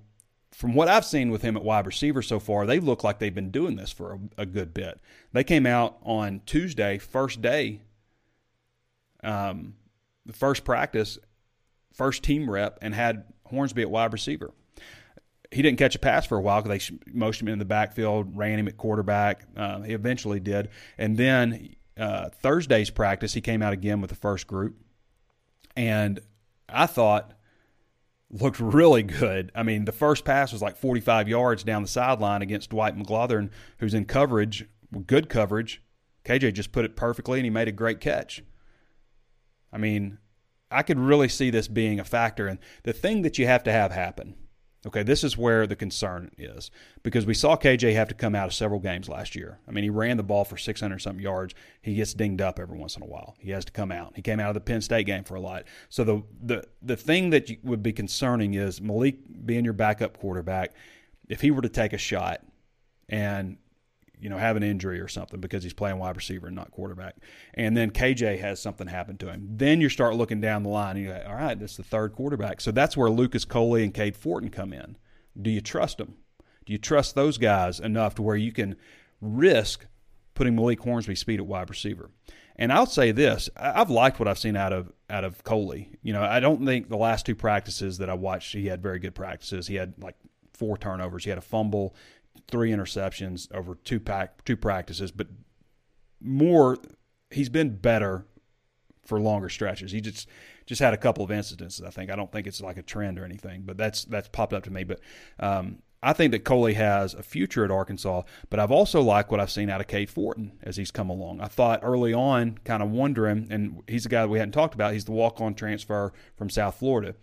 from what I've seen with him at wide receiver so far, they look like they've been doing this for a good bit. They came out on Tuesday, first day, the first practice, first team rep, and had Hornsby at wide receiver. He didn't catch a pass for a while because they motioned him in the backfield, ran him at quarterback. He eventually did. And then Thursday's practice, he came out again with the first group. And I thought looked really good. I mean, the first pass was like 45 yards down the sideline against Dwight McGlothern, who's in coverage, good coverage. KJ just put it perfectly, and he made a great catch. I mean, I could really see this being a factor. And the thing that you have to have happen – okay, this is where the concern is, because we saw KJ have to come out of several games last year. I mean, he ran the ball for 600-something yards. He gets dinged up every once in a while. He has to come out. He came out of the Penn State game for a lot. So the thing that would be concerning is Malik being your backup quarterback. If he were to take a shot and, you know, have an injury or something because he's playing wide receiver and not quarterback, and then KJ has something happen to him, then you start looking down the line and you're like, all right, that's the third quarterback. So that's where Lucas Coley and Cade Fortin come in. Do you trust them? Do you trust those guys enough to where you can risk putting Malik Hornsby's speed at wide receiver? And I'll say this, I've liked what I've seen out of Coley. You know, I don't think the last two practices that I watched, he had very good practices. He had like 4 turnovers. He had a fumble, 3 interceptions over two practices, but more, he's been better for longer stretches. He just had a couple of incidences, I think. I don't think it's like a trend or anything, but that's popped up to me. But I think that Coley has a future at Arkansas, but I've also liked what I've seen out of Cade Fortin as he's come along. I thought early on, kind of wondering, and he's a guy that we hadn't talked about. He's the walk-on transfer from South Florida.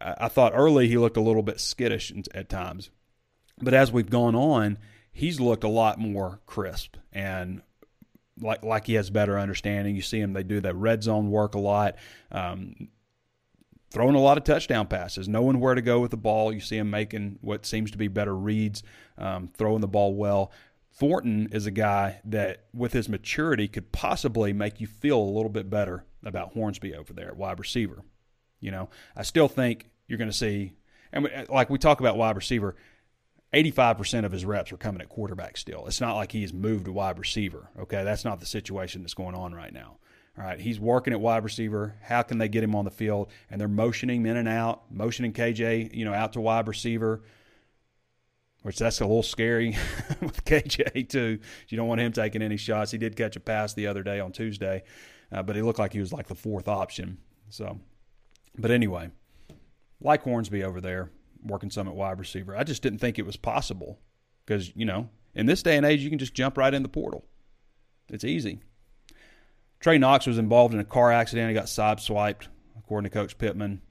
I thought early he looked a little bit skittish at times. But as we've gone on, he's looked a lot more crisp and like he has better understanding. You see him, they do that red zone work a lot, throwing a lot of touchdown passes, knowing where to go with the ball. You see him making what seems to be better reads, throwing the ball well. Fortin is a guy that, with his maturity, could possibly make you feel a little bit better about Hornsby over there at wide receiver. You know, I still think you're going to see – and we, like we talk about wide receiver, 85% of his reps are coming at quarterback still. It's not like he's moved to wide receiver, okay? That's not the situation that's going on right now, all right? He's working at wide receiver. How can they get him on the field? And they're motioning him in and out, motioning KJ, you know, out to wide receiver, which that's a little scary with KJ too. You don't want him taking any shots. He did catch a pass the other day on Tuesday, but he looked like he was like the fourth option. So, but anyway, like Hornsby over there, working some at wide receiver. I just didn't think it was possible because, you know, in this day and age, you can just jump right in the portal. It's easy. Trey Knox was involved in a car accident. He got sideswiped, according to Coach Pittman.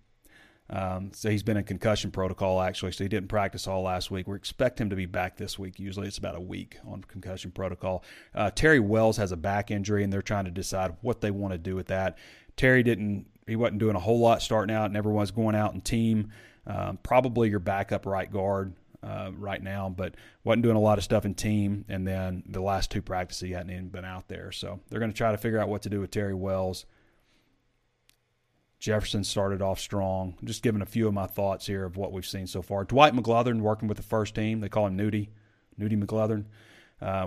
So he's been in concussion protocol, actually, so he didn't practice all last week. We expect him to be back this week. Usually it's about a week on concussion protocol. Terry Wells has a back injury, and they're trying to decide what they want to do with that. Terry wasn't doing a whole lot starting out, and everyone's going out and team. Probably your backup right guard right now, but wasn't doing a lot of stuff in team. And then the last two practices, he hadn't even been out there. So they're going to try to figure out what to do with Terry Wells. Jefferson started off strong. I'm just giving a few of my thoughts here of what we've seen so far. Dwight McGlothern working with the first team. They call him Nudie McGlothern.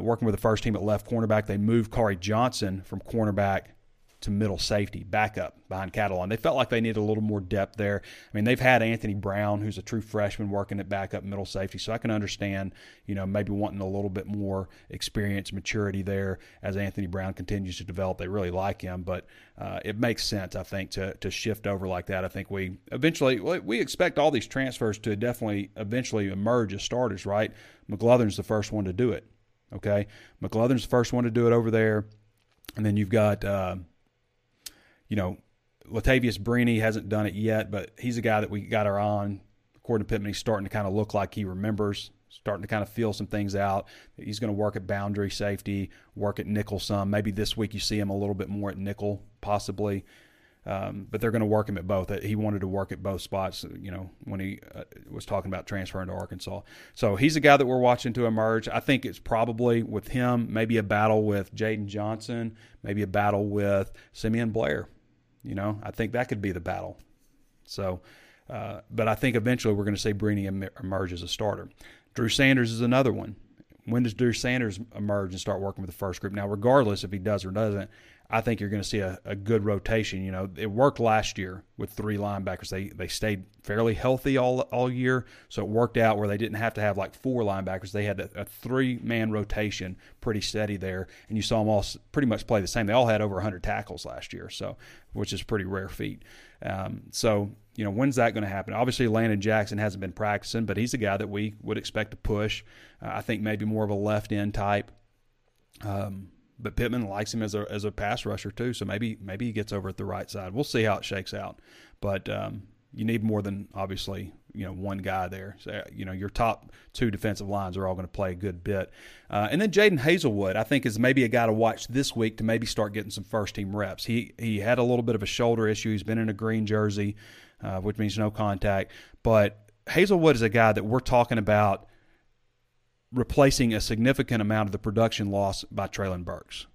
Working with the first team at left cornerback. They moved Kari Johnson from cornerback to middle safety, backup behind Catalon. They felt like they needed a little more depth there. I mean, they've had Anthony Brown, who's a true freshman, working at backup middle safety, so I can understand, you know, maybe wanting a little bit more experience, maturity there as Anthony Brown continues to develop. They really like him, but it makes sense, I think, to shift over like that. I think we eventually, we expect all these transfers to definitely eventually emerge as starters, right? McGlothern's the first one to do it, okay? McGlothern's the first one to do it over there, and then you've got you know, Latavius Breeny hasn't done it yet, but he's a guy that we got our eye on. According to Pittman, he's starting to kind of look like he remembers, starting to kind of feel some things out. He's going to work at boundary safety, work at nickel some. Maybe this week you see him a little bit more at nickel, possibly. But they're going to work him at both. He wanted to work at both spots, you know, when he was talking about transferring to Arkansas. So he's a guy that we're watching to emerge. I think it's probably with him, maybe a battle with Jaden Johnson, maybe a battle with Simeon Blair. You know, I think that could be the battle. So, but I think eventually we're going to see Breeny emerge as a starter. Drew Sanders is another one. When does Drew Sanders emerge and start working with the first group? Now, regardless if he does or doesn't, I think you're going to see a good rotation. You know, it worked last year with three linebackers. They stayed fairly healthy all year, so it worked out where they didn't have to have like four linebackers. They had a three-man rotation pretty steady there, and you saw them all pretty much play the same. They all had over 100 tackles last year, so which is a pretty rare feat. So, you know, when's that going to happen? Obviously, Landon Jackson hasn't been practicing, but he's a guy that we would expect to push. I think maybe more of a left-end type. But Pittman likes him as a pass rusher too, so maybe he gets over at the right side. We'll see how it shakes out. But you need more than obviously, you know, one guy there. So, you know, your top two defensive lines are all going to play a good bit. And then Jaden Hazelwood, I think, is maybe a guy to watch this week to maybe start getting some first team reps. He had a little bit of a shoulder issue. He's been in a green jersey, which means no contact. But Hazelwood is a guy that we're talking about replacing a significant amount of the production loss by Treylon Burks,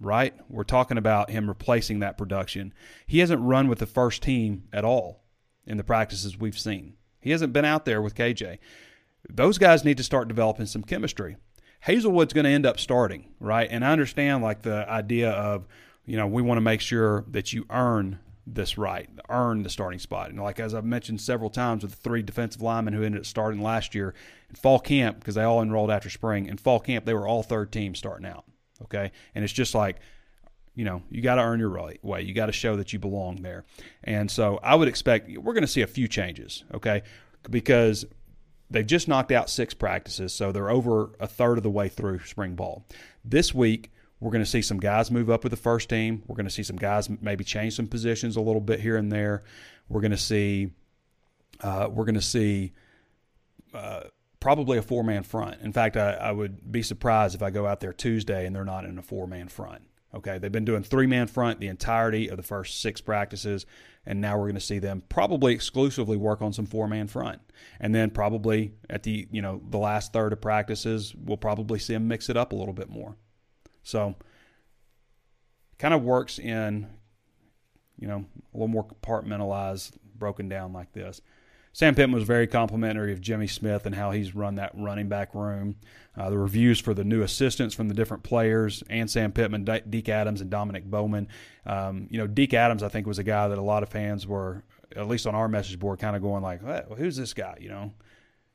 right? We're talking about him replacing that production. He hasn't run with the first team at all in the practices we've seen. He hasn't been out there with KJ. Those guys need to start developing some chemistry. Hazelwood's going to end up starting, right? And I understand, like, the idea of, you know, we want to make sure that you earn this right, earn the starting spot. And like, as I've mentioned several times with the three defensive linemen who ended up starting last year in fall camp, because they all enrolled after spring, in fall camp they were all third team starting out, okay? And it's just like, you know, you got to earn your right way. You got to show that you belong there. And so I would expect we're going to see a few changes, okay? Because they've just knocked out six practices, so they're over a third of the way through spring ball. This week, we're going to see some guys move up with the first team. We're going to see some guys maybe change some positions a little bit here and there. We're going to see probably a four-man front. In fact, I would be surprised if I go out there Tuesday and they're not in a four-man front. Okay, they've been doing three-man front the entirety of the first six practices, and now we're going to see them probably exclusively work on some four-man front. And then probably at the, you know, the last third of practices, we'll probably see them mix it up a little bit more. So it kind of works in, you know, a little more compartmentalized, broken down like this. Sam Pittman was very complimentary of Jimmy Smith and how he's run that running back room. The reviews for the new assistants from the different players and Sam Pittman, Deke Adams, and Dominic Bowman. Deke Adams, I think, was a guy that a lot of fans were, at least on our message board, kind of going like, hey, well, who's this guy, you know?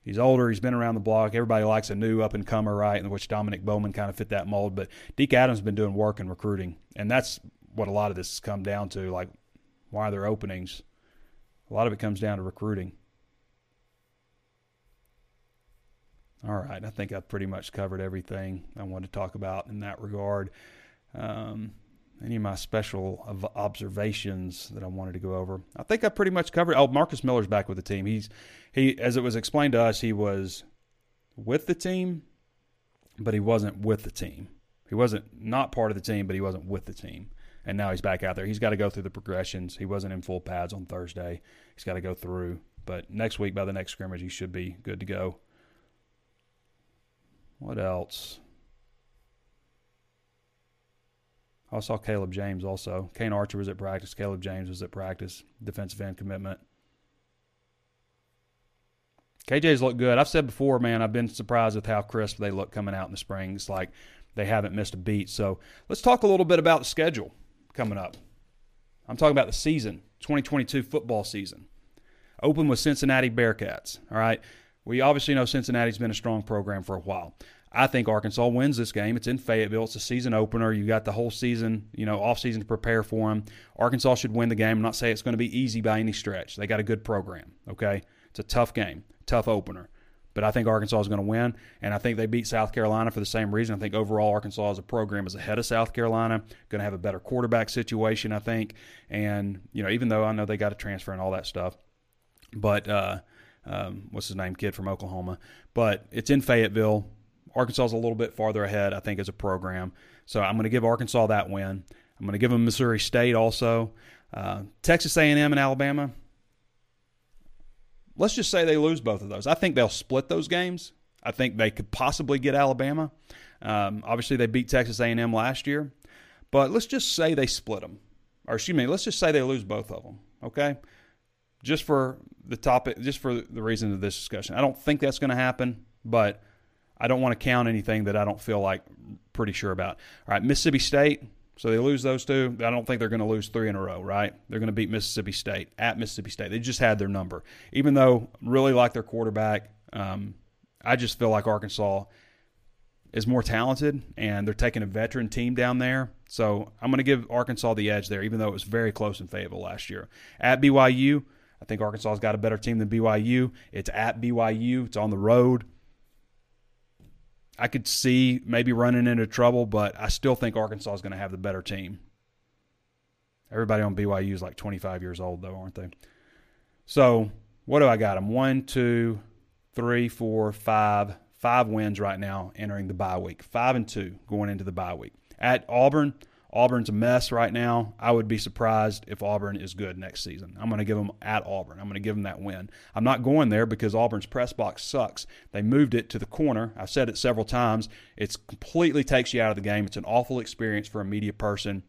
He's older. He's been around the block. Everybody likes a new up-and-comer, right, in which Dominic Bowman kind of fit that mold. But Deke Adams has been doing work in recruiting, and that's what a lot of this has come down to, like, why are there openings? A lot of it comes down to recruiting. All right, I think I've pretty much covered everything I wanted to talk about in that regard. Any of my special observations that I wanted to go over? I think I pretty much covered. Oh, Marcus Miller's back with the team. He, as it was explained to us, he was with the team, but he wasn't with the team. He wasn't not part of the team, but he wasn't with the team. And now he's back out there. He's got to go through the progressions. He wasn't in full pads on Thursday. He's got to go through. But next week, by the next scrimmage, he should be good to go. What else? I saw Caleb James also. Kane Archer was at practice. Caleb James was at practice. Defensive end commitment. KJ's looked good. I've said before, man, I've been surprised with how crisp they look coming out in the spring. It's like they haven't missed a beat. So let's talk a little bit about the schedule coming up. I'm talking about the season, 2022 football season. Open with Cincinnati Bearcats, all right? We obviously know Cincinnati's been a strong program for a while. I think Arkansas wins this game. It's in Fayetteville. It's a season opener. You got the whole season, offseason to prepare for them. Arkansas should win the game. I'm not saying it's going to be easy by any stretch. They got a good program, okay? It's a tough game, tough opener. But I think Arkansas is going to win, and I think they beat South Carolina for the same reason. I think overall Arkansas as a program is ahead of South Carolina, going to have a better quarterback situation, I think. And, even though I know they got to transfer and all that stuff. But what's his name, kid from Oklahoma. But it's in Fayetteville. Arkansas is a little bit farther ahead, I think, as a program. So I'm going to give Arkansas that win. I'm going to give them Missouri State also. Texas A&M and Alabama. Let's just say they lose both of those. I think they'll split those games. I think they could possibly get Alabama. Obviously, they beat Texas A&M last year. But let's just say they split them. Or excuse me, let's just say they lose both of them, okay? Just for the topic, just for the reason of this discussion. I don't think that's going to happen, but I don't want to count anything that I don't feel like pretty sure about. All right, Mississippi State, so they lose those two. I don't think they're going to lose three in a row, right? They're going to beat Mississippi State at Mississippi State. They just had their number. Even though I really like their quarterback, I just feel like Arkansas is more talented, and they're taking a veteran team down there. So I'm going to give Arkansas the edge there, even though it was very close in Fayetteville last year. At BYU, I think Arkansas's got a better team than BYU. It's at BYU. It's on the road. I could see maybe running into trouble, but I still think Arkansas is going to have the better team. Everybody on BYU is like 25 years old, though, aren't they? So what do I got? I'm 1, 2, 3, 4, 5. 5 wins right now entering the bye week. 5-2 going into the bye week. At Auburn, Auburn's a mess right now. I would be surprised if Auburn is good next season. I'm going to give them at Auburn. I'm going to give them that win. I'm not going there because Auburn's press box sucks. They moved it to the corner. I've said it several times. It completely takes you out of the game. It's an awful experience for a media person.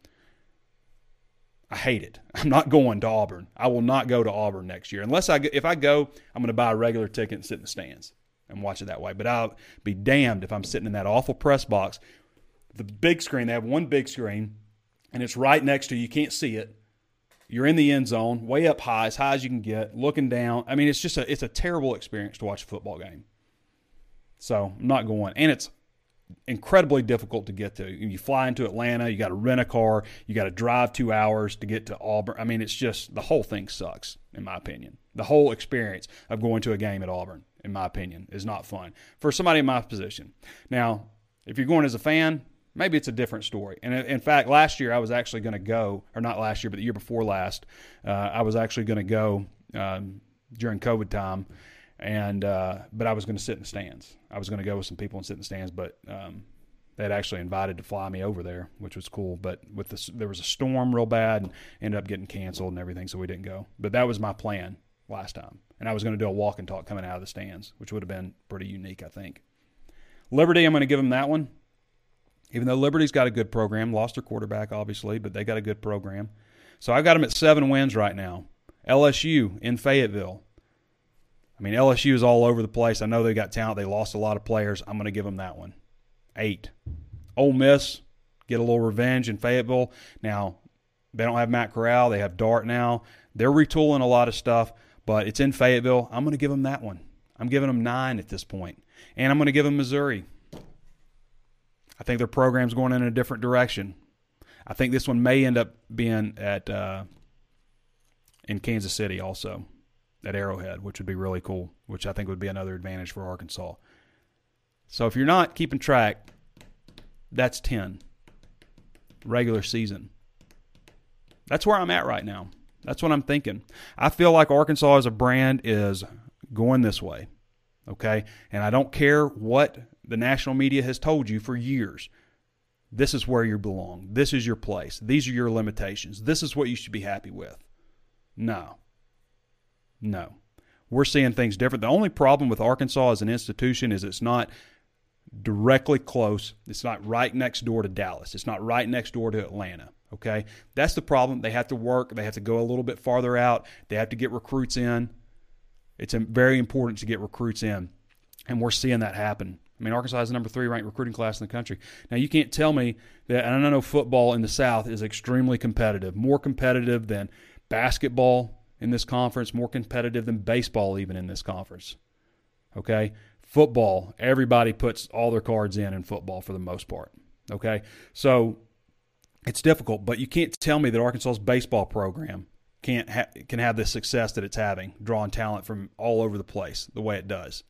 I hate it. I'm not going to Auburn. I will not go to Auburn next year. If I go, I'm going to buy a regular ticket and sit in the stands and watch it that way. But I'll be damned if I'm sitting in that awful press box. The big screen, they have one big screen, and it's right next to you. You can't see it. You're in the end zone, way up high as you can get, looking down. I mean, it's just a terrible experience to watch a football game. So I'm not going. And it's incredibly difficult to get to. You fly into Atlanta, you got to rent a car, you got to drive 2 hours to get to Auburn. I mean, it's just the whole thing sucks, in my opinion. The whole experience of going to a game at Auburn, in my opinion, is not fun for somebody in my position. Now, if you're going as a fan, maybe it's a different story. And in fact, last year I was actually going to go, or not last year, but the year before last, I was actually going to go during COVID time. And but I was going to sit in the stands. I was going to go with some people and sit in the stands, but they had actually invited to fly me over there, which was cool. But there was a storm real bad and ended up getting canceled and everything, so we didn't go. But that was my plan last time. And I was going to do a walk and talk coming out of the stands, which would have been pretty unique, I think. Liberty, I'm going to give them that one. Even though Liberty's got a good program, lost their quarterback, obviously, but they got a good program. So I've got them at 7 wins right now. LSU in Fayetteville. I mean, LSU is all over the place. I know they got talent. They lost a lot of players. I'm going to give them that one. 8. Ole Miss, get a little revenge in Fayetteville. Now, they don't have Matt Corral. They have Dart now. They're retooling a lot of stuff, but it's in Fayetteville. I'm going to give them that one. I'm giving them 9 at this point. And I'm going to give them Missouri. I think their program's going in a different direction. I think this one may end up being at in Kansas City also, at Arrowhead, which would be really cool, which I think would be another advantage for Arkansas. So if you're not keeping track, that's 10. Regular season. That's where I'm at right now. That's what I'm thinking. I feel like Arkansas as a brand is going this way, okay? And I don't care what the national media has told you for years. This is where you belong. This is your place. These are your limitations. This is what you should be happy with. No. We're seeing things different. The only problem with Arkansas as an institution is it's not directly close. It's not right next door to Dallas. It's not right next door to Atlanta. Okay? That's the problem. They have to work. They have to go a little bit farther out. They have to get recruits in. It's very important to get recruits in, and we're seeing that happen. I mean, Arkansas is the number 3 ranked recruiting class in the country. Now, you can't tell me that, and I know football in the South is extremely competitive, more competitive than basketball in this conference, more competitive than baseball even in this conference. Okay? Football, everybody puts all their cards in football for the most part. Okay? So it's difficult, but you can't tell me that Arkansas's baseball program can have the success that it's having, drawing talent from all over the place the way it does.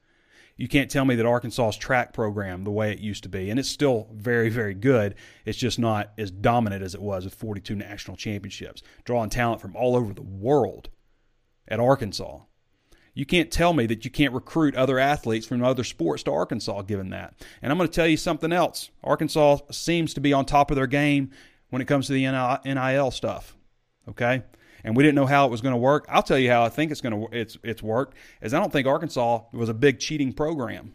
You can't tell me that Arkansas's track program, the way it used to be, and it's still very, very good, it's just not as dominant as it was with 42 national championships, drawing talent from all over the world at Arkansas. You can't tell me that you can't recruit other athletes from other sports to Arkansas given that. And I'm going to tell you something else. Arkansas seems to be on top of their game when it comes to the NIL stuff, okay? And we didn't know how it was going to work. I'll tell you how I think it's worked, is I don't think Arkansas was a big cheating program.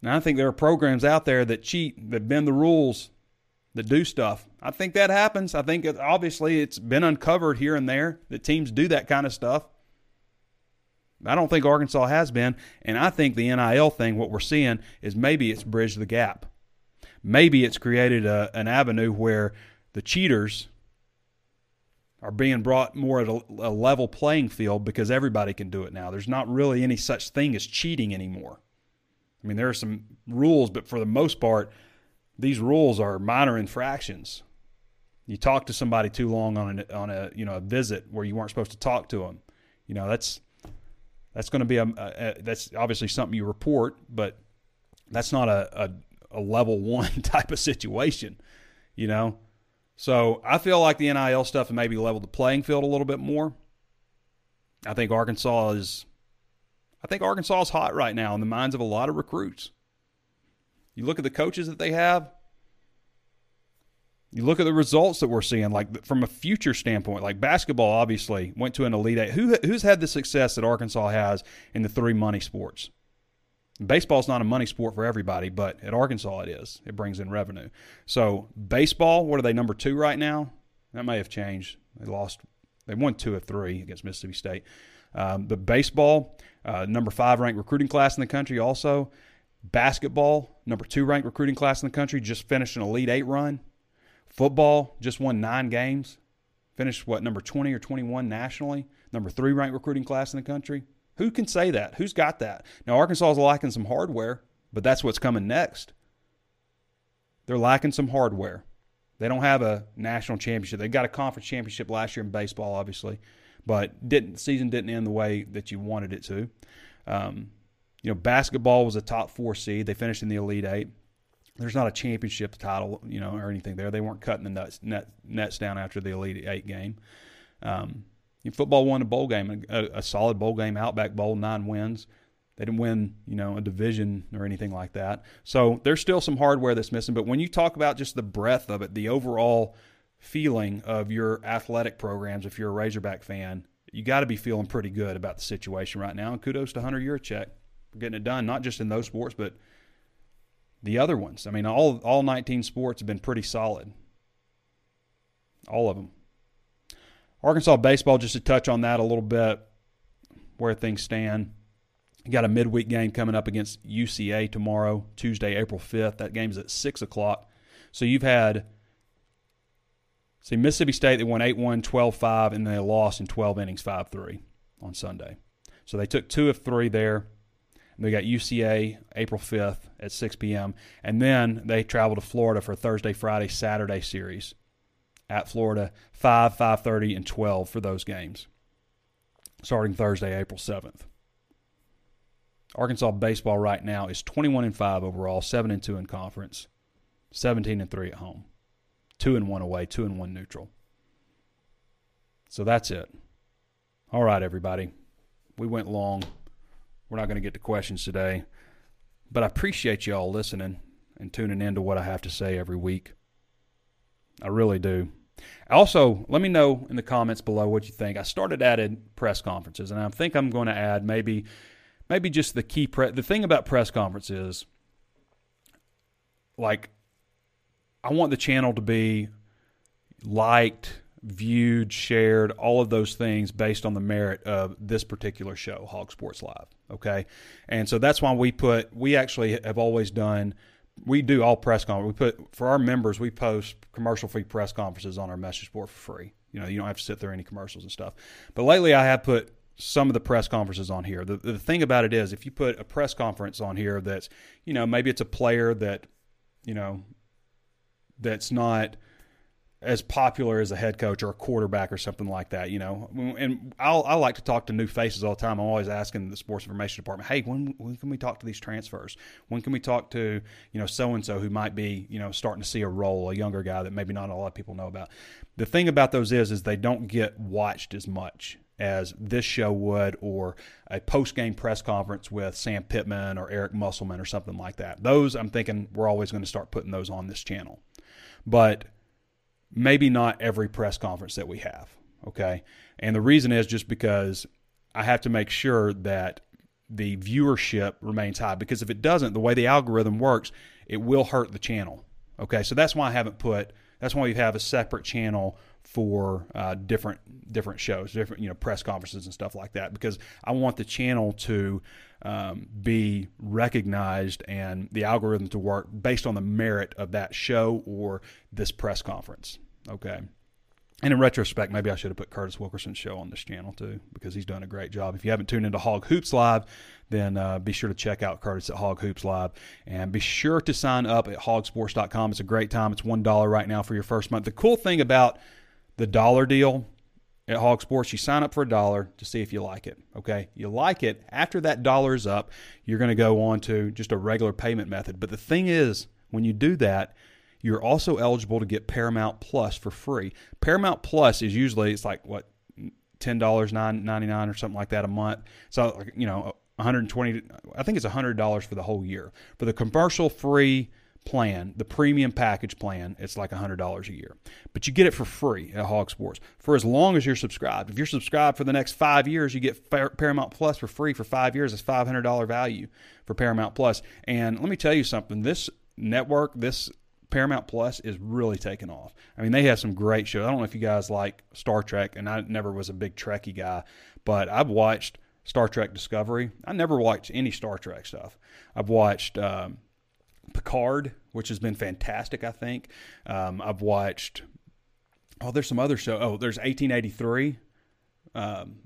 Now, I think there are programs out there that cheat, that bend the rules, that do stuff. I think that happens. I think, obviously, it's been uncovered here and there that teams do that kind of stuff. I don't think Arkansas has been, and I think the NIL thing, what we're seeing, is maybe it's bridged the gap. Maybe it's created an avenue where the cheaters are being brought more at a level playing field because everybody can do it now. There's not really any such thing as cheating anymore. I mean, there are some rules, but for the most part, these rules are minor infractions. You talk to somebody too long on a visit where you weren't supposed to talk to them. You know, that's going to be that's obviously something you report, but that's not a level 1 type of situation, you know. So I feel like the NIL stuff maybe leveled the playing field a little bit more. I think Arkansas is hot right now in the minds of a lot of recruits. You look at the coaches that they have. You look at the results that we're seeing, like from a future standpoint, like basketball obviously went to an Elite Eight. Who's had the success that Arkansas has in the 3 money sports? Baseball's not a money sport for everybody, but at Arkansas it is. It brings in revenue. So baseball, what are they, number 2 right now? That may have changed. They won 2 of 3 against Mississippi State. The baseball, number 5 ranked recruiting class in the country also. Basketball, number 2 ranked recruiting class in the country, just finished an Elite Eight run. Football, just won 9 games. Finished, number 20 or 21 nationally. Number 3 ranked recruiting class in the country. Who can say that? Who's got that? Now, Arkansas is lacking some hardware, but that's what's coming next. They're lacking some hardware. They don't have a national championship. They got a conference championship last year in baseball, obviously, but season didn't end the way that you wanted it to. Basketball was a top 4 seed. They finished in the Elite Eight. There's not a championship title, or anything there. They weren't cutting the nets down after the Elite Eight game. Football won a bowl game, a solid bowl game, Outback Bowl, 9 wins. They didn't win, a division or anything like that. So there's still some hardware that's missing. But when you talk about just the breadth of it, the overall feeling of your athletic programs, if you're a Razorback fan, you got to be feeling pretty good about the situation right now. And kudos to Hunter Yurichek for getting it done, not just in those sports, but the other ones. I mean, all 19 sports have been pretty solid, all of them. Arkansas baseball, just to touch on that a little bit, where things stand. You got a midweek game coming up against UCA tomorrow, Tuesday, April 5th. That game's at 6 o'clock. So you've had – see, Mississippi State, they won 8-1, 12-5, and they lost in 12 innings, 5-3 on Sunday. So they took 2 of 3 there. And they got UCA April 5th at 6 p.m. And then they travel to Florida for a Thursday, Friday, Saturday series at Florida, 5, 5:30, and 12 for those games, starting Thursday, April 7th. Arkansas baseball right now is 21-5 overall, 7-2 in conference, 17-3 at home, 2-1 away, 2-1 neutral. So that's it. All right, everybody. We went long. We're not going to get to questions today. But I appreciate you all listening and tuning in to what I have to say every week. I really do. Also, let me know in the comments below what you think. I started adding press conferences, and I think I'm going to add maybe just the key press. The thing about press conferences, like, I want the channel to be liked, viewed, shared, all of those things based on the merit of this particular show, Hog Sports Live, okay? And so that's why we actually have always done, we do all press conferences. We put, for our members, we post commercial-free press conferences on our message board for free. You know, you don't have to sit through any commercials and stuff. But lately I have put some of the press conferences on here. The thing about it is, if you put a press conference on here that's, you know, maybe it's a player that, you know, that's not as popular as a head coach or a quarterback or something like that, you know. And I like to talk to new faces all the time. I'm always asking the sports information department, hey, when can we talk to these transfers? When can we talk to, you know, so-and-so who might be, you know, starting to see a role, a younger guy that maybe not a lot of people know about? The thing about those is they don't get watched as much as this show would, or a post-game press conference with Sam Pittman or Eric Musselman or something like that. Those, I'm thinking, we're always going to start putting those on this channel. But maybe not every press conference that we have, okay? And the reason is just because I have to make sure that the viewership remains high, because if it doesn't, the way the algorithm works, it will hurt the channel, okay? So that's why I haven't put – that's why we have a separate channel for different shows, different, you know, press conferences and stuff like that, because I want the channel to be recognized and the algorithm to work based on the merit of that show or this press conference, okay? And in retrospect, maybe I should have put Curtis Wilkerson's show on this channel too, because he's done a great job. If you haven't tuned into Hog Hoops Live, then be sure to check out Curtis at Hog Hoops Live. And be sure to sign up at hogsports.com. It's a great time. It's $1 right now for your first month. The cool thing about the dollar deal at Hog Sports, you sign up for $1 to see if you like it, okay? You like it. After that dollar is up, you're going to go on to just a regular payment method. But the thing is, when you do that, you're also eligible to get Paramount Plus for free. Paramount Plus is usually, it's like, what, $10, $9.99 or something like that a month. So, you know, $120, I think it's $100 for the whole year. For the commercial-free plan, the premium package plan, it's like $100 a year. But you get it for free at Hog Sports for as long as you're subscribed. If you're subscribed for the next 5 years, you get Paramount Plus for free for 5 years. It's $500 value for Paramount Plus. And let me tell you something. This network, this Paramount Plus is really taking off. I mean, they have some great shows. I don't know if you guys like Star Trek, and I never was a big Trekkie guy, but I've watched Star Trek Discovery. I never watched any Star Trek stuff. I've watched Picard, which has been fantastic, I think. I've watched, there's some other show. There's 1883,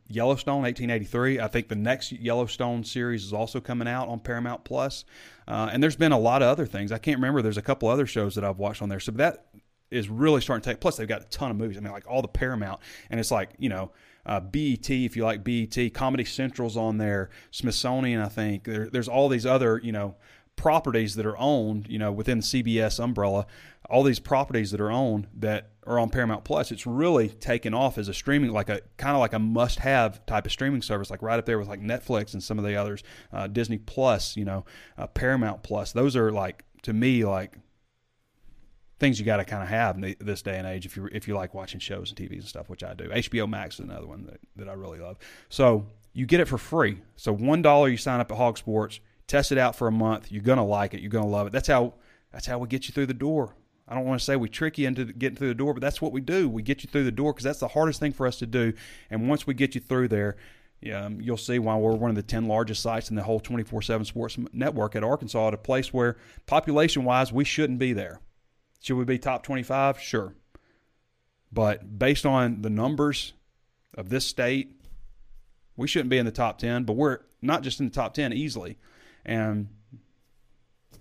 Yellowstone, 1883. I think the next Yellowstone series is also coming out on Paramount Plus. And there's been a lot of other things. I can't remember. There's a couple other shows that I've watched on there. So that is really starting to take, plus they've got a ton of movies. I mean, like all the Paramount. And it's like, you know, BET, if you like BET, Comedy Central's on there, Smithsonian, I think. There's all these other, you know, properties that are owned, you know, within the CBS umbrella, all these properties that are owned that are on Paramount Plus. It's really taken off as a streaming, like a kind of like a must-have type of streaming service, like right up there with like Netflix and some of the others, Disney Plus, you know, Paramount Plus. Those are like, to me, like things you got to kind of have in this day and age if you like watching shows and TVs and stuff, which I do. HBO Max is another one that I really love. So you get it for free. So $1 you sign up at Hog Sports. Test it out for a month. You're going to like it. You're going to love it. That's how we get you through the door. I don't want to say we trick you into getting through the door, but that's what we do. We get you through the door because that's the hardest thing for us to do. And once we get you through there, You'll see why we're one of the 10 largest sites in the whole 24-7 Sports network at Arkansas, at a place where population-wise we shouldn't be there. Should we be top 25? Sure. But based on the numbers of this state, we shouldn't be in the top 10, but we're not just in the top 10 easily. And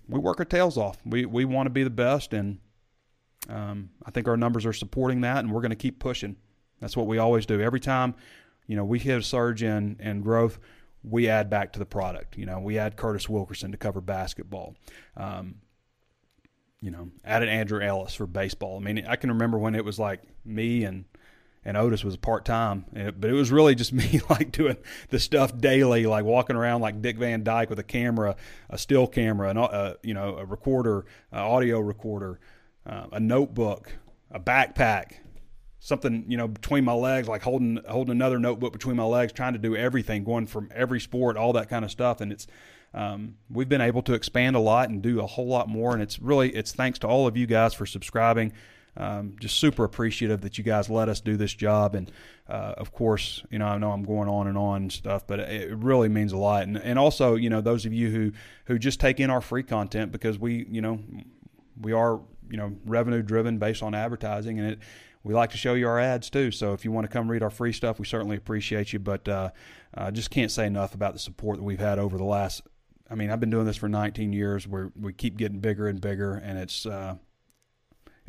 we work our tails off. We want to be the best, and I think our numbers are supporting that, and we're going to keep pushing. That's what we always do. Every time we hit a surge in growth, we add back to the product. We add Curtis Wilkerson to cover basketball. Added Andrew Ellis for baseball. I mean, I can remember when it was like me and Otis was part-time, but it was really just me like doing the stuff daily, like walking around like Dick Van Dyke with a camera, a still camera, a recorder, an audio recorder, a notebook, a backpack, something, between my legs, like holding another notebook between my legs, trying to do everything, going from every sport, all that kind of stuff. And it's we've been able to expand a lot and do a whole lot more. And it's thanks to all of you guys for subscribing. Just super appreciative that you guys let us do this job. And of course, I know I'm going on and on and stuff, but it really means a lot. And also, those of you who just take in our free content, because we are revenue driven based on advertising, and we like to show you our ads too. So if you want to come read our free stuff, we certainly appreciate you. But I just can't say enough about the support that we've had over the last. I mean, I've been doing this for 19 years. We keep getting bigger and bigger, and it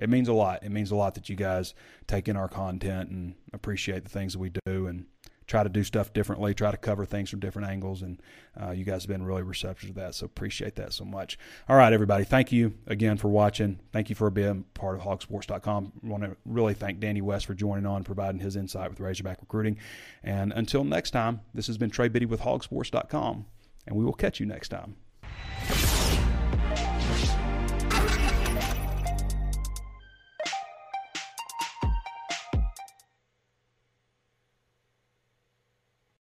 means a lot. It means a lot that you guys take in our content and appreciate the things that we do, and try to do stuff differently, try to cover things from different angles, and you guys have been really receptive to that, so appreciate that so much. All right, everybody, thank you again for watching. Thank you for being part of hogsports.com. I want to really thank Danny West for joining on, providing his insight with Razorback Recruiting. And until next time, this has been Trey Biddy with hogsports.com, and we will catch you next time.